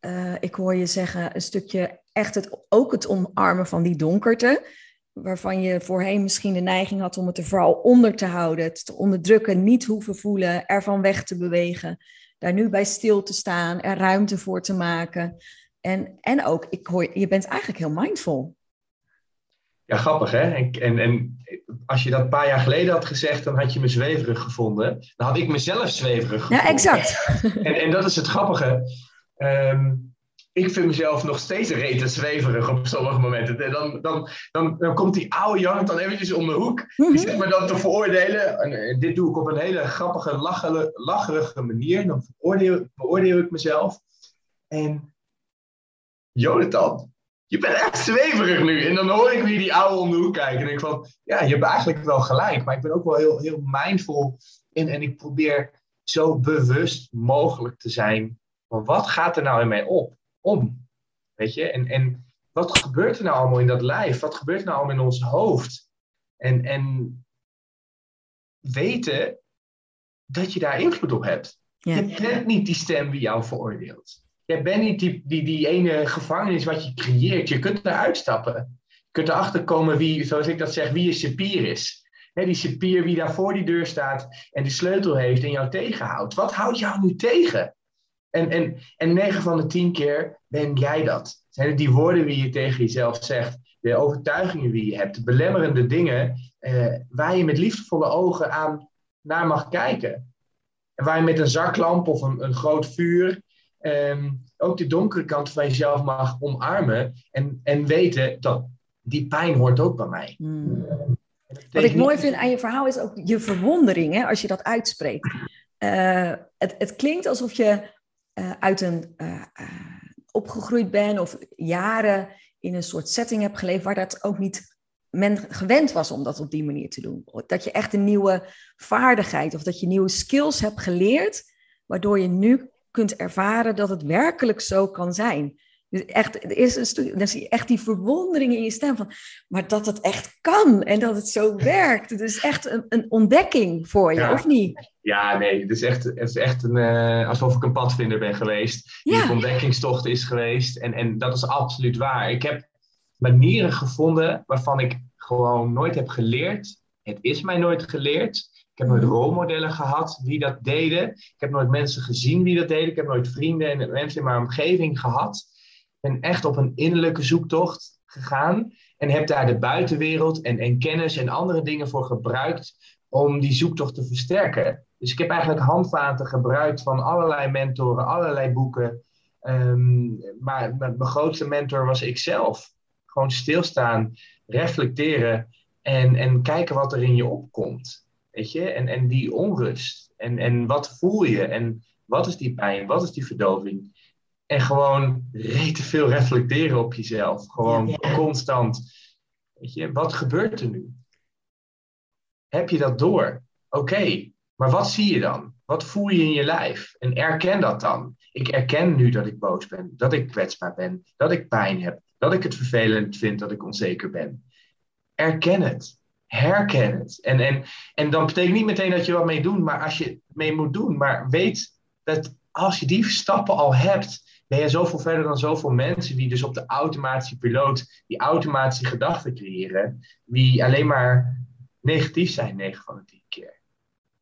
Uh, ik hoor je zeggen een stukje echt het, ook het omarmen van die donkerte. Waarvan je voorheen misschien de neiging had om het er vooral onder te houden. Het te onderdrukken, niet hoeven voelen, ervan weg te bewegen. Daar nu bij stil te staan, er ruimte voor te maken. En, en ook, ik hoor, je bent eigenlijk heel mindful. Ja, grappig hè? En, en, en als je dat een paar jaar geleden had gezegd, dan had je me zweverig gevonden. Dan had ik mezelf zweverig gevonden. Ja, exact. En, en dat is het grappige. Um, ik vind mezelf nog steeds rete zweverig op sommige momenten. En dan, dan, dan, dan komt die oude Jan dan eventjes om de hoek. Die zit me dan te veroordelen. En dit doe ik op een hele grappige, lachele, lacherige manier. Dan veroordeel, beoordeel ik mezelf. En Jonathan, je bent echt zweverig nu. En dan hoor ik weer die oude om de hoek kijken. En denk ik van, ja, je hebt eigenlijk wel gelijk. Maar ik ben ook wel heel, heel mindful. En, en ik probeer zo bewust mogelijk te zijn. Van wat gaat er nou in mij op? Om. Weet je? En, en wat gebeurt er nou allemaal in dat lijf? Wat gebeurt er nou allemaal in ons hoofd? En, en weten dat je daar invloed op hebt. Ja. Je bent niet die stem die jou veroordeelt. Jij bent niet die, die, die ene gevangenis wat je creëert. Je kunt eruit stappen. Je kunt erachter komen wie, zoals ik dat zeg, wie je cipier is. He, die cipier wie daar voor die deur staat en die sleutel heeft en jou tegenhoudt. Wat houdt jou nu tegen? En, en, en negen van de tien keer ben jij dat. Zijn het die woorden die je tegen jezelf zegt, de overtuigingen die je hebt, de belemmerende dingen eh, waar je met liefdevolle ogen aan naar mag kijken. En waar je met een zaklamp of een, een groot vuur Um, ook de donkere kant van jezelf mag omarmen en, en weten dat die pijn hoort ook bij mij. Hmm. Wat ik mooi vind aan je verhaal is ook je verwondering, hè, als je dat uitspreekt. Uh, het, het klinkt alsof je uh, uit een uh, uh, opgegroeid bent of jaren in een soort setting hebt geleefd waar dat ook niet men gewend was om dat op die manier te doen. Dat je echt een nieuwe vaardigheid of dat je nieuwe skills hebt geleerd, waardoor je nu kunt ervaren dat het werkelijk zo kan zijn. Dus echt, er is een stuk, dan zie je echt die verwondering in je stem van, maar dat het echt kan en dat het zo werkt. Het is echt een, een ontdekking voor je, ja. Of niet? Ja, nee, het is echt, het is echt een, uh, alsof ik een padvinder ben geweest. Ja. Die een ontdekkingstocht is geweest en, en dat is absoluut waar. Ik heb manieren gevonden waarvan ik gewoon nooit heb geleerd. Het is mij nooit geleerd. Ik heb nooit rolmodellen gehad die dat deden. Ik heb nooit mensen gezien die dat deden. Ik heb nooit vrienden en mensen in mijn omgeving gehad. Ik ben echt op een innerlijke zoektocht gegaan. En heb daar de buitenwereld en, en kennis en andere dingen voor gebruikt. Om die zoektocht te versterken. Dus ik heb eigenlijk handvaten gebruikt van allerlei mentoren, allerlei boeken. Um, maar mijn grootste mentor was ikzelf. Gewoon stilstaan, reflecteren en, en kijken wat er in je opkomt. Weet je, en, en die onrust. En, en wat voel je? En wat is die pijn? Wat is die verdoving? En gewoon rete veel reflecteren op jezelf. Gewoon ja, ja. Constant. Weet je, wat gebeurt er nu? Heb je dat door? Oké, okay, maar wat zie je dan? Wat voel je in je lijf? En erken dat dan. Ik erken nu dat ik boos ben. Dat ik kwetsbaar ben. Dat ik pijn heb. Dat ik het vervelend vind. Dat ik onzeker ben. Erken het. Herken het. En, en, en dan betekent niet meteen dat je wat mee doet, maar als je mee moet doen. Maar weet dat als je die stappen al hebt, ben je zoveel verder dan zoveel mensen die dus op de automatische piloot, die automatische gedachten creëren, die alleen maar negatief zijn negen van de tien keer.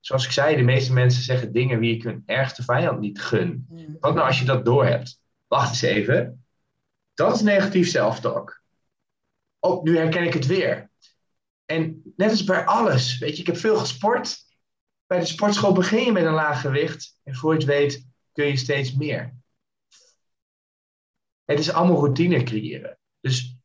zoals ik zei, de meeste mensen zeggen dingen wie ik hun ergste vijand niet gun. Mm. Wat nou als je dat doorhebt? Wacht eens even. Dat is negatief zelftalk. Oh, nu herken ik het weer. En net als bij alles. Weet je, ik heb veel gesport. Bij de sportschool begin je met een laag gewicht. En voor je het weet kun je steeds meer. Het is allemaal routine creëren. Dus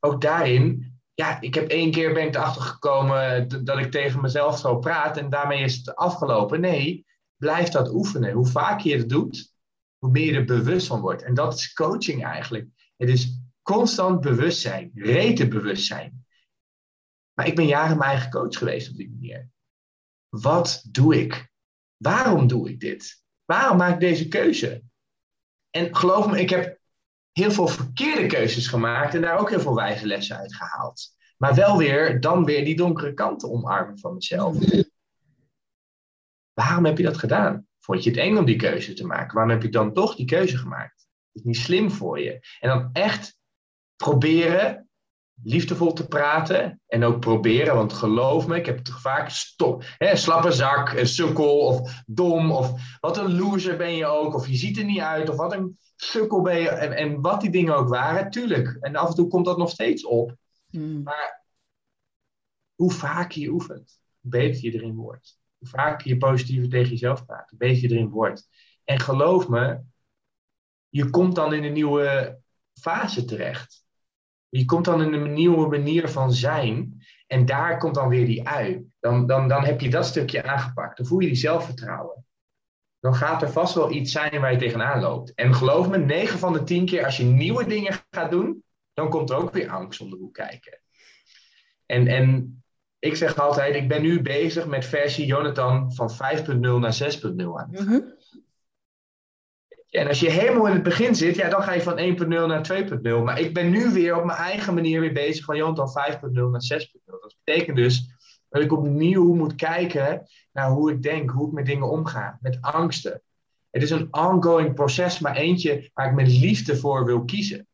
ook daarin... Ja, ik heb één keer ben ik erachter gekomen dat ik tegen mezelf zo praat en daarmee is het afgelopen. Nee, blijf dat oefenen. Hoe vaker je het doet, hoe meer je er bewust van wordt. En dat is coaching eigenlijk. Het is constant bewustzijn, rete bewustzijn. Maar ik ben jaren mijn eigen coach geweest op die manier. Wat doe ik? Waarom doe ik dit? Waarom maak ik deze keuze? En geloof me, ik heb... heel veel verkeerde keuzes gemaakt en daar ook heel veel wijze lessen uit gehaald. Maar wel weer, dan weer die donkere kanten omarmen van mezelf. Waarom heb je dat gedaan? Vond je het eng om die keuze te maken? Waarom heb je dan toch die keuze gemaakt? Dat is niet slim voor je. En dan echt proberen liefdevol te praten. En ook proberen, want geloof me, ik heb het vaak stop. Hè, slappe zak, sukkel of dom. Of wat een loser ben je ook. Of je ziet er niet uit. Of wat een... sukkel ben je, en, en wat die dingen ook waren, tuurlijk. En af en toe komt dat nog steeds op. Mm. Maar hoe vaker je oefent, hoe beter je erin wordt. Hoe vaker je positiever tegen jezelf praat, hoe beter je erin wordt. En geloof me, je komt dan in een nieuwe fase terecht. Je komt dan in een nieuwe manier van zijn. En daar komt dan weer die ui. Dan, dan, dan heb je dat stukje aangepakt. Dan voel je die zelfvertrouwen. Dan gaat er vast wel iets zijn waar je tegenaan loopt. En geloof me, negen van de tien keer als je nieuwe dingen gaat doen, dan komt er ook weer angst om de hoek kijken. En, en ik zeg altijd, ik ben nu bezig met versie Jonathan van vijf punt nul naar zes punt nul aan. Mm-hmm. En als je helemaal in het begin zit, ja, dan ga je van één punt nul naar twee punt nul. Maar ik ben nu weer op mijn eigen manier weer bezig van Jonathan vijf punt nul naar zes punt nul. Dat betekent dus... dat ik opnieuw moet kijken naar hoe ik denk, hoe ik met dingen omga, met angsten. Het is een ongoing proces, maar eentje waar ik met liefde voor wil kiezen.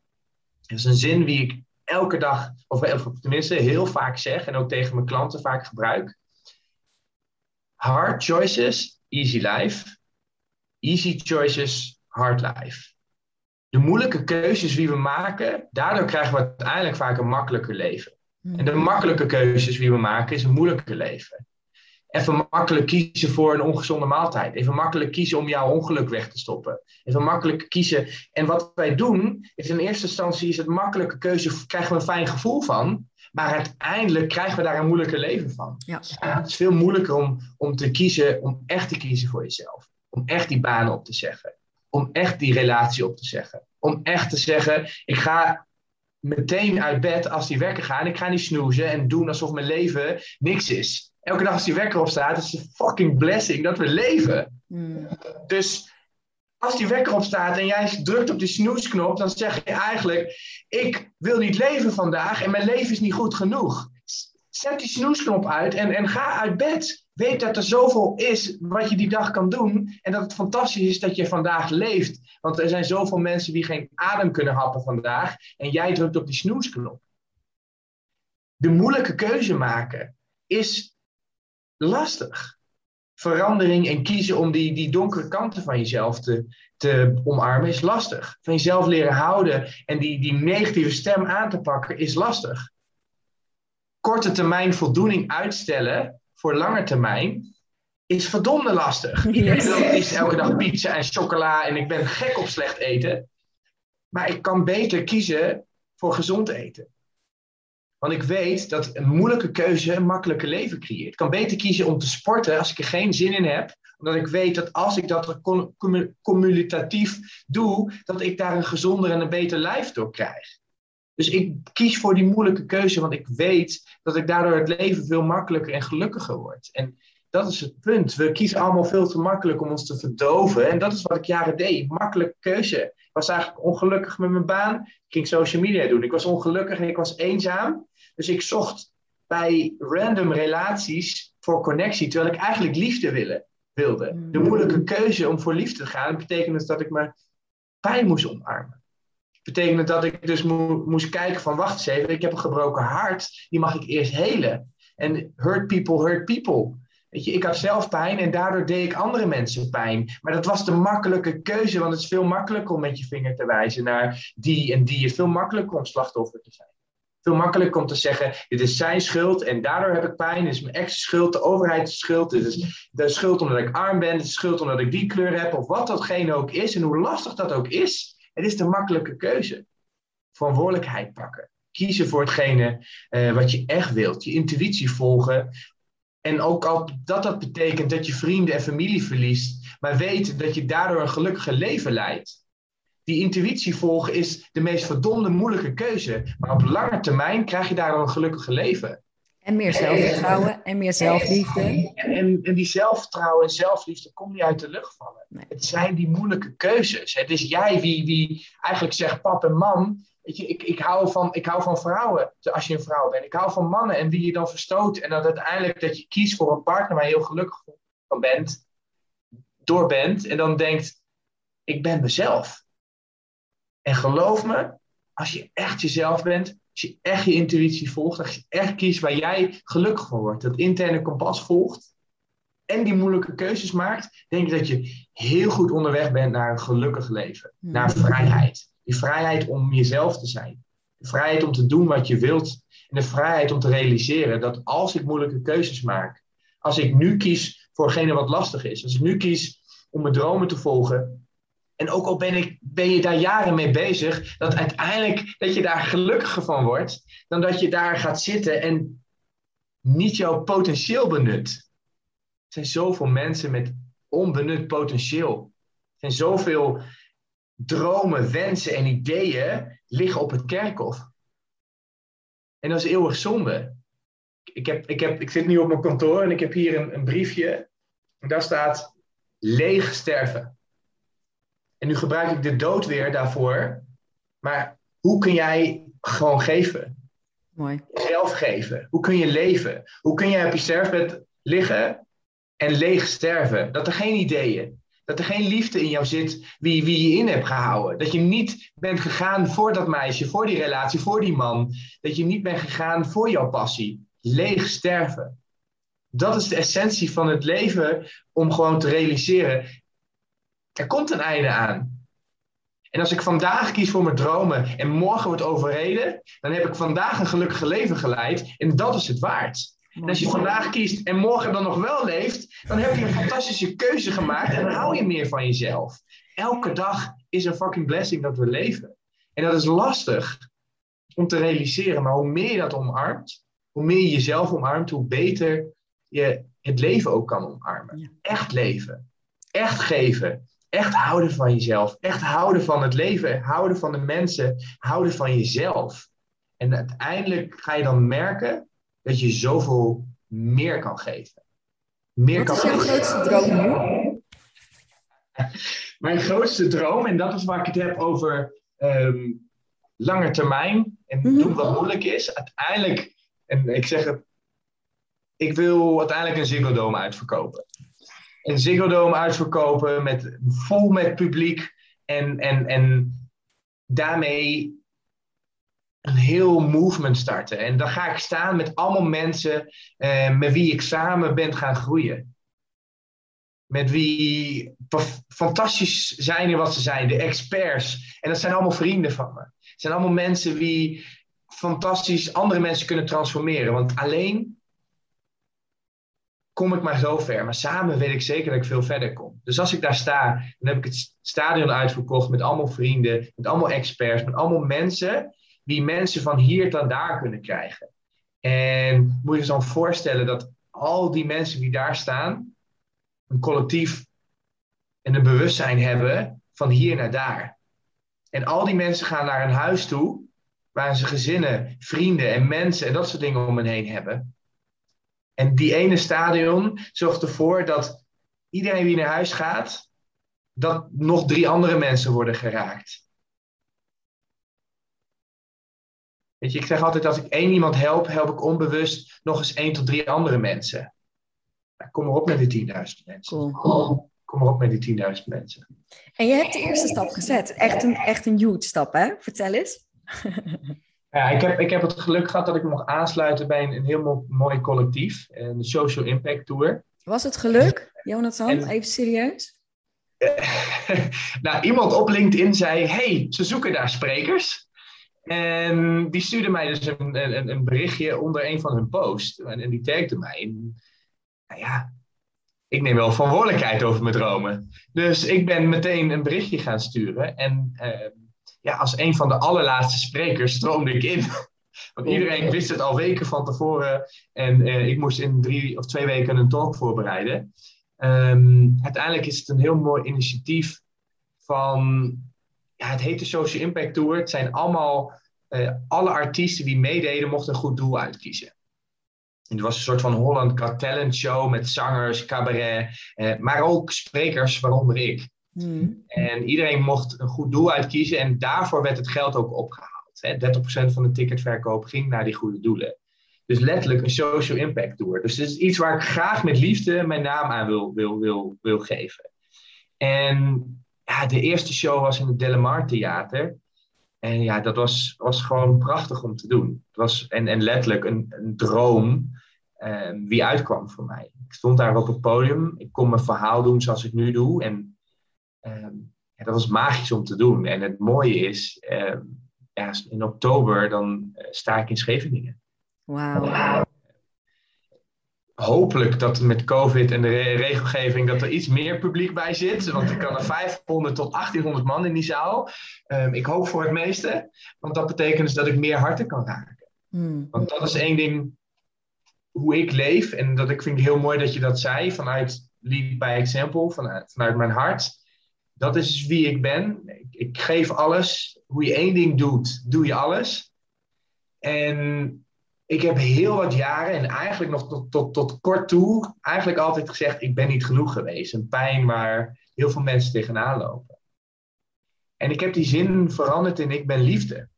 Dat is een zin die ik elke dag, of tenminste heel vaak zeg, en ook tegen mijn klanten vaak gebruik. Hard choices, easy life. Easy choices, hard life. De moeilijke keuzes die we maken, daardoor krijgen we uiteindelijk vaak een makkelijker leven. En de makkelijke keuzes die we maken is een moeilijker leven. Even makkelijk kiezen voor een ongezonde maaltijd. Even makkelijk kiezen om jouw ongeluk weg te stoppen. Even makkelijk kiezen. En wat wij doen, is in eerste instantie is het makkelijke keuze, krijgen we een fijn gevoel van. Maar uiteindelijk krijgen we daar een moeilijker leven van. Ja. Ja, het is veel moeilijker om, om te kiezen, om echt te kiezen voor jezelf. Om echt die banen op te zeggen. Om echt die relatie op te zeggen. Om echt te zeggen, ik ga... meteen uit bed als die wekker gaan. Ik ga niet snoezen en doen alsof mijn leven niks is. Elke dag als die wekker opstaat, is het een fucking blessing dat we leven. Mm. Dus als die wekker opstaat en jij drukt op die snoesknop, dan zeg je eigenlijk, ik wil niet leven vandaag en mijn leven is niet goed genoeg. Zet die snoesknop uit en, en ga uit bed. Weet dat er zoveel is wat je die dag kan doen. En dat het fantastisch is dat je vandaag leeft. Want er zijn zoveel mensen die geen adem kunnen happen vandaag. En jij drukt op die snoesknop. De moeilijke keuze maken is lastig. Verandering en kiezen om die, die donkere kanten van jezelf te, te omarmen is lastig. Van jezelf leren houden en die, die negatieve stem aan te pakken is lastig. Korte termijn voldoening uitstellen... voor lange termijn, is verdomde lastig. Iedereen wil liefst elke dag pizza en chocola en ik ben gek op slecht eten. Maar ik kan beter kiezen voor gezond eten. Want ik weet dat een moeilijke keuze een makkelijke leven creëert. Ik kan beter kiezen om te sporten als ik er geen zin in heb. Omdat ik weet dat als ik dat cumulatief doe, dat ik daar een gezonder en een beter lijf door krijg. Dus ik kies voor die moeilijke keuze, want ik weet dat ik daardoor het leven veel makkelijker en gelukkiger word. En dat is het punt. We kiezen allemaal veel te makkelijk om ons te verdoven. En dat is wat ik jaren deed. Makkelijke keuze. Ik was eigenlijk ongelukkig met mijn baan. Ik ging social media doen. Ik was ongelukkig en ik was eenzaam. Dus ik zocht bij random relaties voor connectie, terwijl ik eigenlijk liefde wilde. De moeilijke keuze om voor liefde te gaan betekende dat ik me pijn moest omarmen. Betekende dat ik dus moest kijken van wacht eens even, ik heb een gebroken hart, die mag ik eerst helen. En hurt people, hurt people. Weet je, ik had zelf pijn en daardoor deed ik andere mensen pijn. Maar dat was de makkelijke keuze, want het is veel makkelijker om met je vinger te wijzen naar die en die. Het is veel makkelijker om slachtoffer te zijn. Veel makkelijker om te zeggen, dit is zijn schuld en daardoor heb ik pijn. Dit is mijn ex schuld, de overheid schuld. Dit is de schuld omdat ik arm ben, dit is de schuld omdat ik die kleur heb. Of wat datgene ook is en hoe lastig dat ook is. Het is de makkelijke keuze. Verantwoordelijkheid pakken. Kiezen voor hetgene uh, wat je echt wilt. Je intuïtie volgen. En ook al dat dat betekent dat je vrienden en familie verliest, maar weet dat je daardoor een gelukkiger leven leidt. Die intuïtie volgen is de meest verdomde moeilijke keuze. Maar op lange termijn krijg je daardoor een gelukkiger leven. En meer zelfvertrouwen en meer zelfliefde. En, en, en die zelfvertrouwen en zelfliefde komt niet uit de lucht vallen. Nee. Het zijn die moeilijke keuzes. Het is jij wie, wie eigenlijk zegt, pap en mam, weet je, ik, ik, hou van, ik hou van vrouwen als je een vrouw bent. Ik hou van mannen en wie je dan verstoot. En dat uiteindelijk dat je kiest voor een partner waar je heel gelukkig van bent. Door bent. En dan denkt, ik ben mezelf. En geloof me, als je echt jezelf bent, als je echt je intuïtie volgt, als je echt kiest waar jij gelukkig van wordt, dat interne kompas volgt en die moeilijke keuzes maakt, denk ik dat je heel goed onderweg bent naar een gelukkig leven, mm. naar vrijheid. Die vrijheid om jezelf te zijn. De vrijheid om te doen wat je wilt. En de vrijheid om te realiseren dat als ik moeilijke keuzes maak, als ik nu kies voor hetgene wat lastig is, als ik nu kies om mijn dromen te volgen, en ook al ben, ik, ben je daar jaren mee bezig, dat uiteindelijk dat je daar gelukkiger van wordt, dan dat je daar gaat zitten en niet jouw potentieel benut. Er zijn zoveel mensen met onbenut potentieel. Er zijn zoveel dromen, wensen en ideeën liggen op het kerkhof. En dat is eeuwig zonde. Ik, heb, ik, heb, ik zit nu op mijn kantoor en ik heb hier een, een briefje. En daar staat leeg sterven. En nu gebruik ik de dood weer daarvoor. Maar hoe kun jij gewoon geven? Mooi. Zelf geven. Hoe kun je leven? Hoe kun jij op je sterfbed liggen en leeg sterven? Dat er geen ideeën, dat er geen liefde in jou zit wie, wie je in hebt gehouden. Dat je niet bent gegaan voor dat meisje, voor die relatie, voor die man. Dat je niet bent gegaan voor jouw passie. Leeg sterven. Dat is de essentie van het leven om gewoon te realiseren. Er komt een einde aan. En als ik vandaag kies voor mijn dromen en morgen wordt overreden, dan heb ik vandaag een gelukkig leven geleid en dat is het waard. En als je vandaag kiest en morgen dan nog wel leeft, dan heb je een fantastische keuze gemaakt en dan hou je meer van jezelf. Elke dag is een fucking blessing dat we leven. En dat is lastig om te realiseren, maar hoe meer je dat omarmt, hoe meer je jezelf omarmt, hoe beter je het leven ook kan omarmen. Echt leven. Echt geven. Echt houden van jezelf. Echt houden van het leven. Houden van de mensen. Houden van jezelf. En uiteindelijk ga je dan merken dat je zoveel meer kan geven. Meer Wat kan is jouw grootste droom nu? Mijn grootste droom, en dat is waar ik het heb over um, lange termijn. En mm-hmm. doen wat moeilijk is. Uiteindelijk, en ik zeg het, ik wil uiteindelijk een Ziggo Dome uitverkopen. Een Ziggo Dome uitverkopen, met, vol met publiek. En, en, en daarmee een heel movement starten. En dan ga ik staan met allemaal mensen eh, met wie ik samen ben gaan groeien. Met wie paf, fantastisch zijn in wat ze zijn, de experts. En dat zijn allemaal vrienden van me. Het zijn allemaal mensen die fantastisch andere mensen kunnen transformeren. Want alleen kom ik maar zo ver. Maar samen weet ik zeker dat ik veel verder kom. Dus als ik daar sta, dan heb ik het stadion uitverkocht met allemaal vrienden, met allemaal experts, met allemaal mensen die mensen van hier tot daar kunnen krijgen. En moet je je dan voorstellen dat al die mensen die daar staan een collectief en een bewustzijn hebben van hier naar daar. En al die mensen gaan naar een huis toe waar ze gezinnen, vrienden en mensen en dat soort dingen om hen heen hebben. En die ene stadion zorgt ervoor dat iedereen die naar huis gaat, dat nog drie andere mensen worden geraakt. Weet je, ik zeg altijd, als ik één iemand help, help ik onbewust nog eens één tot drie andere mensen. Kom maar op met die tienduizend mensen. Cool. Kom maar op met die tienduizend mensen. En je hebt de eerste stap gezet. Echt een, echt een huge stap, hè? Vertel eens. Ja, ik heb, ik heb het geluk gehad dat ik me mocht aansluiten bij een, een heel mooi collectief. Een Social Impact Tour. Was het geluk, Jonathan? En, even serieus? Nou, iemand op LinkedIn zei, hey, ze zoeken daar sprekers. En die stuurde mij dus een, een, een berichtje onder een van hun posts. En, en die tagde mij. En, nou ja, ik neem wel verantwoordelijkheid over mijn dromen. Dus ik ben meteen een berichtje gaan sturen. En uh, ja, als een van de allerlaatste sprekers stroomde ik in. Want iedereen wist het al weken van tevoren. En uh, ik moest in drie of twee weken een talk voorbereiden. Um, uiteindelijk is het een heel mooi initiatief van... Ja, het heet de Social Impact Tour. Het zijn allemaal... Uh, alle artiesten die meededen mochten een goed doel uitkiezen. En het was een soort van Holland Got Talent show met zangers, cabaret, eh, maar ook sprekers, waaronder ik. Mm. En iedereen mocht een goed doel uitkiezen en daarvoor werd het geld ook opgehaald. Hè. dertig procent van de ticketverkoop ging naar die goede doelen. Dus letterlijk een social impact tour. Dus het is iets waar ik graag met liefde mijn naam aan wil, wil, wil, wil geven. En ja, de eerste show was in het Delamar Theater. En ja, dat was, was gewoon prachtig om te doen. Het was, en, en letterlijk een, een droom eh, die uitkwam voor mij. Ik stond daar op het podium. Ik kon mijn verhaal doen zoals ik nu doe. En eh, ja, dat was magisch om te doen. En het mooie is, eh, ja, in oktober dan eh, sta ik in Scheveningen. Wauw. Wow. Hopelijk dat met COVID en de re- regelgeving dat er iets meer publiek bij zit. Want er kan er vijfhonderd tot achttienhonderd man in die zaal. Um, ik hoop voor het meeste. Want dat betekent dus dat ik meer harten kan raken. Mm. Want dat is één ding hoe ik leef. En dat ik vind heel mooi dat je dat zei. Vanuit Lead by Example. Vanuit, vanuit mijn hart. Dat is wie ik ben. Ik, ik geef alles. Hoe je één ding doet, doe je alles. En... Ik heb heel wat jaren en eigenlijk nog tot, tot, tot kort toe eigenlijk altijd gezegd, ik ben niet genoeg geweest. Een pijn waar heel veel mensen tegenaan lopen. En ik heb die zin veranderd in ik ben liefde.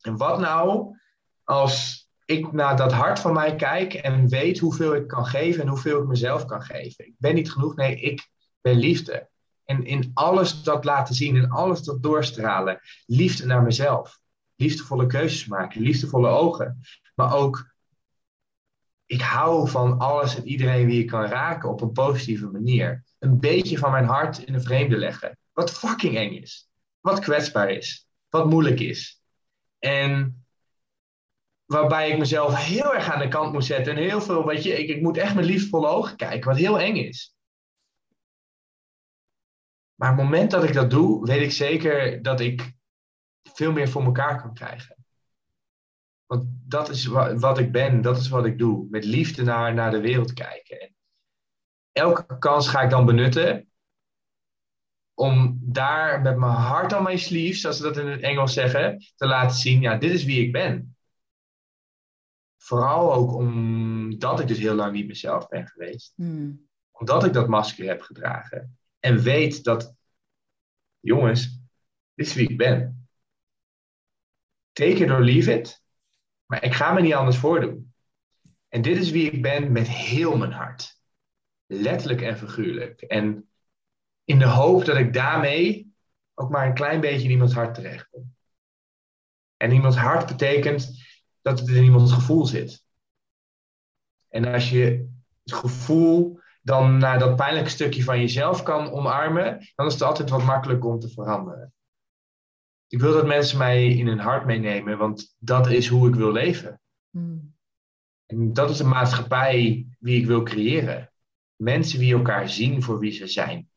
En wat nou als ik naar dat hart van mij kijk en weet hoeveel ik kan geven en hoeveel ik mezelf kan geven. Ik ben niet genoeg, nee, ik ben liefde. En in alles dat laten zien, in alles dat doorstralen, liefde naar mezelf. Liefdevolle keuzes maken, liefdevolle ogen. Maar ook, ik hou van alles en iedereen die ik kan raken op een positieve manier. Een beetje van mijn hart in de vreemde leggen. Wat fucking eng is. Wat kwetsbaar is. Wat moeilijk is. En waarbij ik mezelf heel erg aan de kant moet zetten. En heel veel, weet je, ik, ik moet echt met liefdevolle ogen kijken. Wat heel eng is. Maar op het moment dat ik dat doe, weet ik zeker dat ik veel meer voor elkaar kan krijgen. Want dat is wa- wat ik ben. Dat is wat ik doe. Met liefde naar, naar de wereld kijken. En elke kans ga ik dan benutten. Om daar met mijn hart on my sleeve. Zoals ze dat in het Engels zeggen. Te laten zien. Ja, dit is wie ik ben. Vooral ook omdat ik dus heel lang niet mezelf ben geweest. Mm. Omdat ik dat masker heb gedragen. En weet dat. Jongens. Dit is wie ik ben. Take it or leave it. Maar ik ga me niet anders voordoen. En dit is wie ik ben met heel mijn hart. Letterlijk en figuurlijk. En in de hoop dat ik daarmee ook maar een klein beetje in iemands hart terecht kom. En iemands hart betekent dat het in iemands gevoel zit. En als je het gevoel dan naar dat pijnlijke stukje van jezelf kan omarmen, dan is het altijd wat makkelijker om te veranderen. Ik wil dat mensen mij in hun hart meenemen, want dat is hoe ik wil leven. Mm. En dat is de maatschappij die ik wil creëren. Mensen die elkaar zien voor wie ze zijn.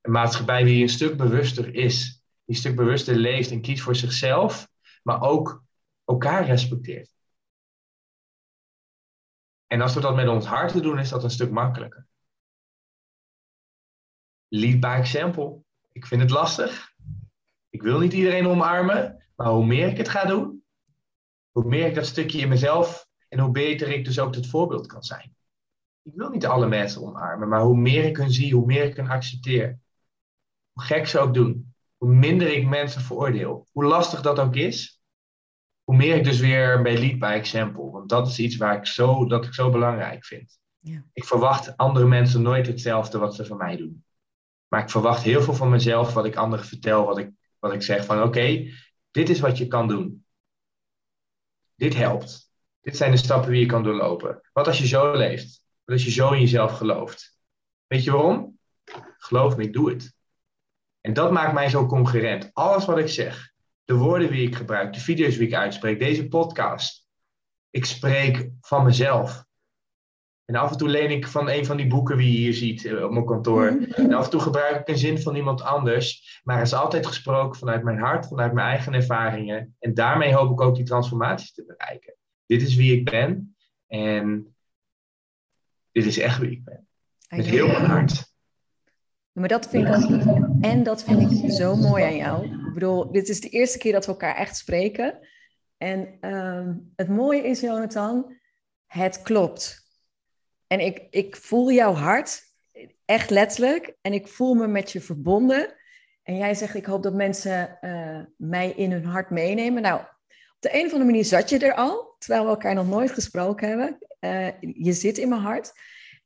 Een maatschappij die een stuk bewuster is. Die een stuk bewuster leeft en kiest voor zichzelf, maar ook elkaar respecteert. En als we dat met ons hart te doen, is dat een stuk makkelijker. Lead by example. Ik vind het lastig. Ik wil niet iedereen omarmen, maar hoe meer ik het ga doen, hoe meer ik dat stukje in mezelf en hoe beter ik dus ook het voorbeeld kan zijn. Ik wil niet alle mensen omarmen, maar hoe meer ik hun zie, hoe meer ik hen accepteer. Hoe gek ze ook doen, hoe minder ik mensen veroordeel, hoe lastig dat ook is, hoe meer ik dus weer bij lead by example. Want dat is iets waar ik zo, dat ik zo belangrijk vind. Ja. Ik verwacht andere mensen nooit hetzelfde wat ze van mij doen. Maar ik verwacht heel veel van mezelf, wat ik anderen vertel, wat ik Dat ik zeg van oké, okay, dit is wat je kan doen. Dit helpt. Dit zijn de stappen die je kan doorlopen. Wat als je zo leeft? Maar als je zo in jezelf gelooft. Weet je waarom? Geloof me, ik doe het. En dat maakt mij zo congruent. Alles wat ik zeg, de woorden die ik gebruik, de video's die ik uitspreek, deze podcast. Ik spreek van mezelf. En af en toe leen ik van een van die boeken die je hier ziet op mijn kantoor. En af en toe gebruik ik een zin van iemand anders. Maar het is altijd gesproken vanuit mijn hart, vanuit mijn eigen ervaringen. En daarmee hoop ik ook die transformatie te bereiken. Dit is wie ik ben. En dit is echt wie ik ben. Met heel mijn hart. Maar dat vind ik ook, en dat vind ik zo mooi aan jou. Ik bedoel, dit is de eerste keer dat we elkaar echt spreken. En um, het mooie is, Jonathan, het klopt. En ik, ik voel jouw hart, echt letterlijk. En ik voel me met je verbonden. En jij zegt, ik hoop dat mensen uh, mij in hun hart meenemen. Nou, op de een of andere manier zat je er al, terwijl we elkaar nog nooit gesproken hebben. Uh, je zit in mijn hart.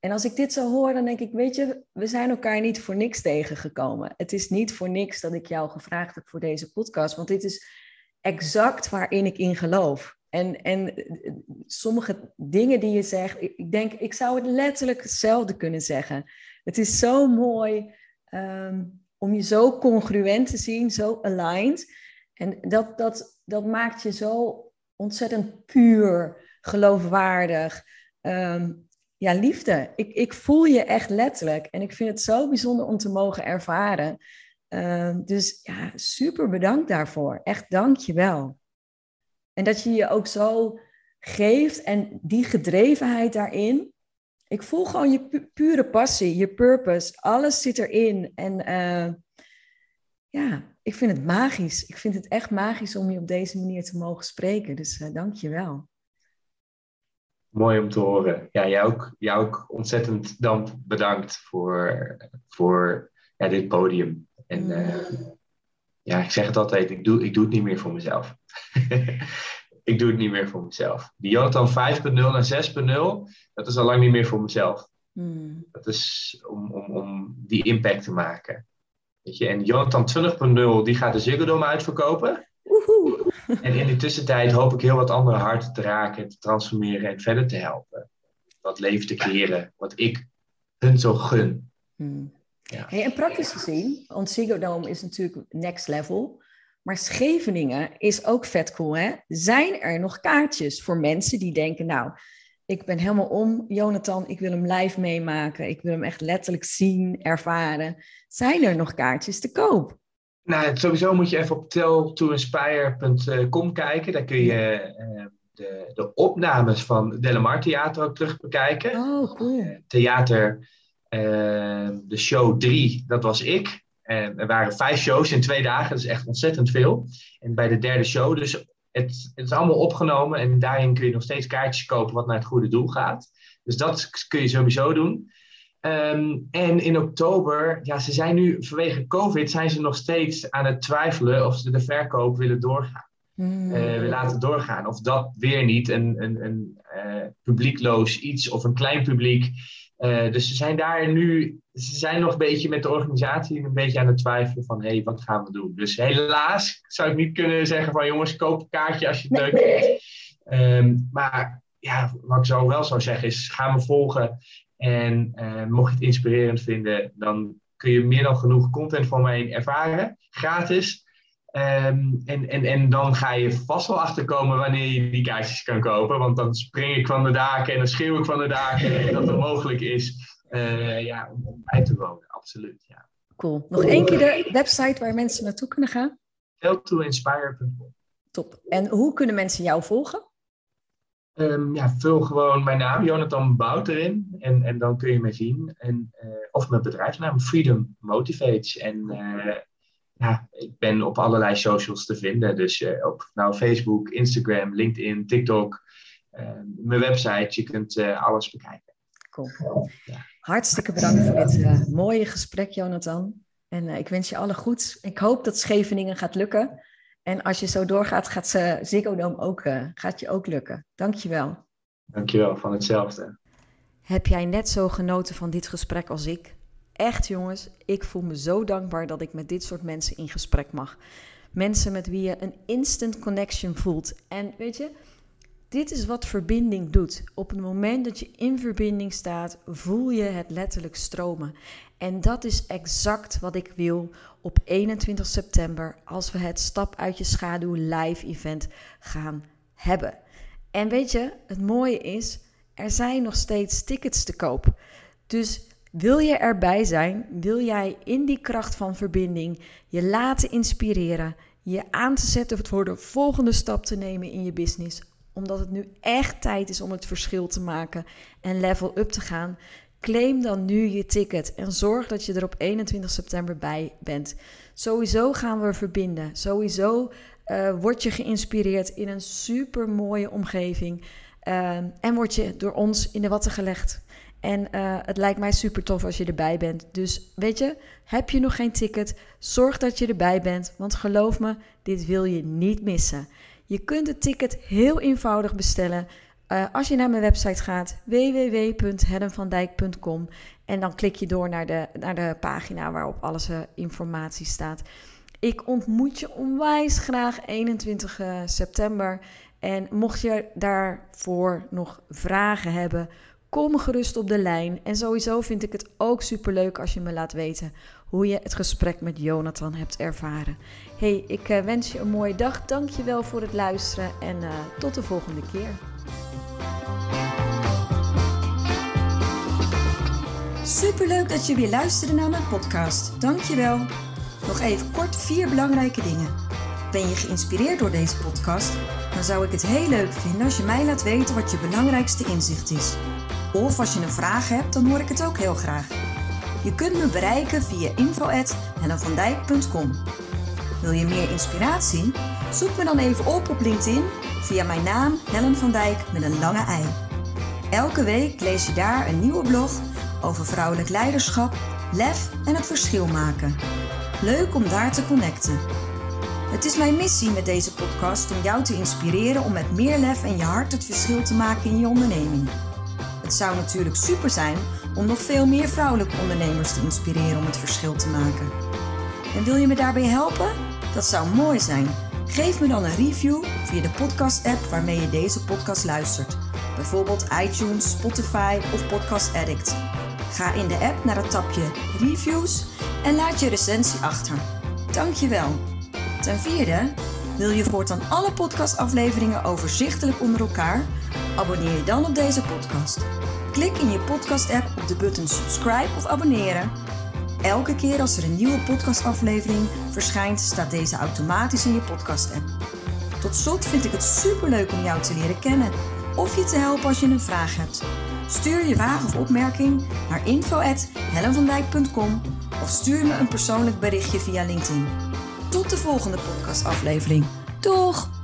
En als ik dit zo hoor, dan denk ik, weet je, we zijn elkaar niet voor niks tegengekomen. Het is niet voor niks dat ik jou gevraagd heb voor deze podcast. Want dit is exact waarin ik in geloof. En, en sommige dingen die je zegt, ik denk, ik zou het letterlijk hetzelfde kunnen zeggen. Het is zo mooi um, om je zo congruent te zien, zo aligned. En dat, dat, dat maakt je zo ontzettend puur, geloofwaardig. Um, ja, liefde. Ik, ik voel je echt letterlijk. En ik vind het zo bijzonder om te mogen ervaren. Uh, dus ja, super bedankt daarvoor. Echt dank je wel. En dat je je ook zo geeft en die gedrevenheid daarin. Ik voel gewoon je pu- pure passie, je purpose. Alles zit erin. En uh, ja, ik vind het magisch. Ik vind het echt magisch om je op deze manier te mogen spreken. Dus uh, dank je wel. Mooi om te horen. Ja, jij ook, jij ook ontzettend dank, bedankt voor, voor ja, dit podium. En uh, ja, ik zeg het altijd, ik doe, ik doe het niet meer voor mezelf. ik doe het niet meer voor mezelf. Die Jonathan vijf punt nul naar zes punt nul, dat is al lang niet meer voor mezelf. Mm. Dat is om, om, om die impact te maken. Weet je? En Jonathan twintig punt nul, die gaat de Ziggo Dome uitverkopen. Woehoe. En in de tussentijd hoop ik heel wat andere harten te raken, te transformeren en verder te helpen. Dat leven te creëren, wat ik hun zo gun. Mm. Ja. Hey, en praktisch gezien, want Ziggo Dome is natuurlijk next level. Maar Scheveningen is ook vet cool, hè? Zijn er nog kaartjes voor mensen die denken, nou, ik ben helemaal om, Jonathan, ik wil hem live meemaken. Ik wil hem echt letterlijk zien, ervaren. Zijn er nog kaartjes te koop? Nou, sowieso moet je even op tell to inspire punt com kijken. Daar kun je uh, de, de opnames van Delamar Theater ook terug bekijken. Oh, cool. Theater, uh, de show drie, dat was ik. En er waren vijf shows in twee dagen, dat is echt ontzettend veel. En bij de derde show, dus het, het is allemaal opgenomen en daarin kun je nog steeds kaartjes kopen wat naar het goede doel gaat. Dus dat kun je sowieso doen. Um, en in oktober, ja, ze zijn nu vanwege COVID zijn ze nog steeds aan het twijfelen of ze de verkoop willen doorgaan. Mm. Uh, laten doorgaan. Of dat weer niet, een, een, een uh, publiekloos iets of een klein publiek. Uh, dus ze zijn daar nu, ze zijn nog een beetje met de organisatie een beetje aan het twijfelen van, hé, hey, wat gaan we doen? Dus helaas zou ik niet kunnen zeggen van, jongens, koop een kaartje als je het leuk vindt. Um, maar ja, wat ik zo wel zou zeggen is, ga me volgen. En uh, mocht je het inspirerend vinden, dan kun je meer dan genoeg content van mij ervaren, gratis. Um, en, en, en dan ga je vast wel achterkomen wanneer je die kaartjes kan kopen. Want dan spring ik van de daken en dan schreeuw ik van de daken dat het mogelijk is uh, ja, om, om bij te wonen. Absoluut, ja. Cool. Nog één keer de website waar mensen naartoe kunnen gaan? tell to inspire punt com. Top. En hoe kunnen mensen jou volgen? Um, ja, vul gewoon mijn naam, Jonathan Bouter, in. En, en dan kun je mij zien. En, uh, of mijn bedrijfsnaam, Freedom Motivates. En... Uh, Ja, ik ben op allerlei socials te vinden. Dus uh, op nou, Facebook, Instagram, LinkedIn, TikTok. Uh, mijn website, je kunt uh, alles bekijken. Cool. Ja. Hartstikke bedankt voor dit uh, mooie gesprek, Jonathan. En uh, ik wens je alle goeds. Ik hoop dat Scheveningen gaat lukken. En als je zo doorgaat, gaat uh, Ziggo Dome ook, uh, gaat je ook lukken. Dank je wel. Dank je wel, van hetzelfde. Heb jij net zo genoten van dit gesprek als ik? Echt jongens, ik voel me zo dankbaar dat ik met dit soort mensen in gesprek mag. Mensen met wie je een instant connection voelt. En weet je, Dit is wat verbinding doet. Op het moment dat je in verbinding staat, voel je het letterlijk stromen. En dat is exact wat ik wil op eenentwintig september, als we het Stap Uit Je Schaduw live event gaan hebben. En weet je, het mooie is, er zijn nog steeds tickets te koop. Dus wil je erbij zijn, wil jij in die kracht van verbinding je laten inspireren, je aan te zetten voor de volgende stap te nemen in je business, omdat het nu echt tijd is om het verschil te maken en level up te gaan, claim dan nu je ticket en zorg dat je er op eenentwintig september bij bent. Sowieso gaan we verbinden. Sowieso uh, word je geïnspireerd in een supermooie omgeving uh, en word je door ons in de watten gelegd. En uh, het lijkt mij super tof als je erbij bent. Dus weet je, heb je nog geen ticket, zorg dat je erbij bent. Want geloof me, dit wil je niet missen. Je kunt het ticket heel eenvoudig bestellen uh, als je naar mijn website gaat, w w w punt helen van dijk punt com. En dan klik je door naar de, naar de pagina waarop alles uh, informatie staat. Ik ontmoet je onwijs graag eenentwintig september. En mocht je daarvoor nog vragen hebben, kom gerust op de lijn. En sowieso vind ik het ook superleuk als je me laat weten hoe je het gesprek met Jonathan hebt ervaren. Hey, ik wens je een mooie dag. Dank je wel voor het luisteren en uh, tot de volgende keer. Superleuk dat je weer luisterde naar mijn podcast. Dank je wel. Nog even kort vier belangrijke dingen. Ben je geïnspireerd door deze podcast? Dan zou ik het heel leuk vinden als je mij laat weten wat je belangrijkste inzicht is. Of als je een vraag hebt, dan hoor ik het ook heel graag. Je kunt me bereiken via info at helen van dijk punt com. Wil je meer inspiratie? Zoek me dan even op op LinkedIn via mijn naam Helen van Dijk met een lange ei. Elke week lees je daar een nieuwe blog over vrouwelijk leiderschap, lef en het verschil maken. Leuk om daar te connecten. Het is mijn missie met deze podcast om jou te inspireren om met meer lef en je hart het verschil te maken in je onderneming. Het zou natuurlijk super zijn om nog veel meer vrouwelijke ondernemers te inspireren om het verschil te maken. En wil je me daarbij helpen? Dat zou mooi zijn. Geef me dan een review via de podcast-app waarmee je deze podcast luistert. Bijvoorbeeld iTunes, Spotify of Podcast Addict. Ga in de app naar het tabje Reviews en laat je recensie achter. Dankjewel. Ten vierde, wil je voortaan alle podcastafleveringen overzichtelijk onder elkaar? Abonneer je dan op deze podcast. Klik in je podcast-app op de button subscribe of abonneren. Elke keer als er een nieuwe podcastaflevering verschijnt, staat deze automatisch in je podcast-app. Tot slot vind ik het superleuk om jou te leren kennen of je te helpen als je een vraag hebt. Stuur je vraag of opmerking naar info at helen van dijk punt com of stuur me een persoonlijk berichtje via LinkedIn. Tot de volgende podcastaflevering. Doeg!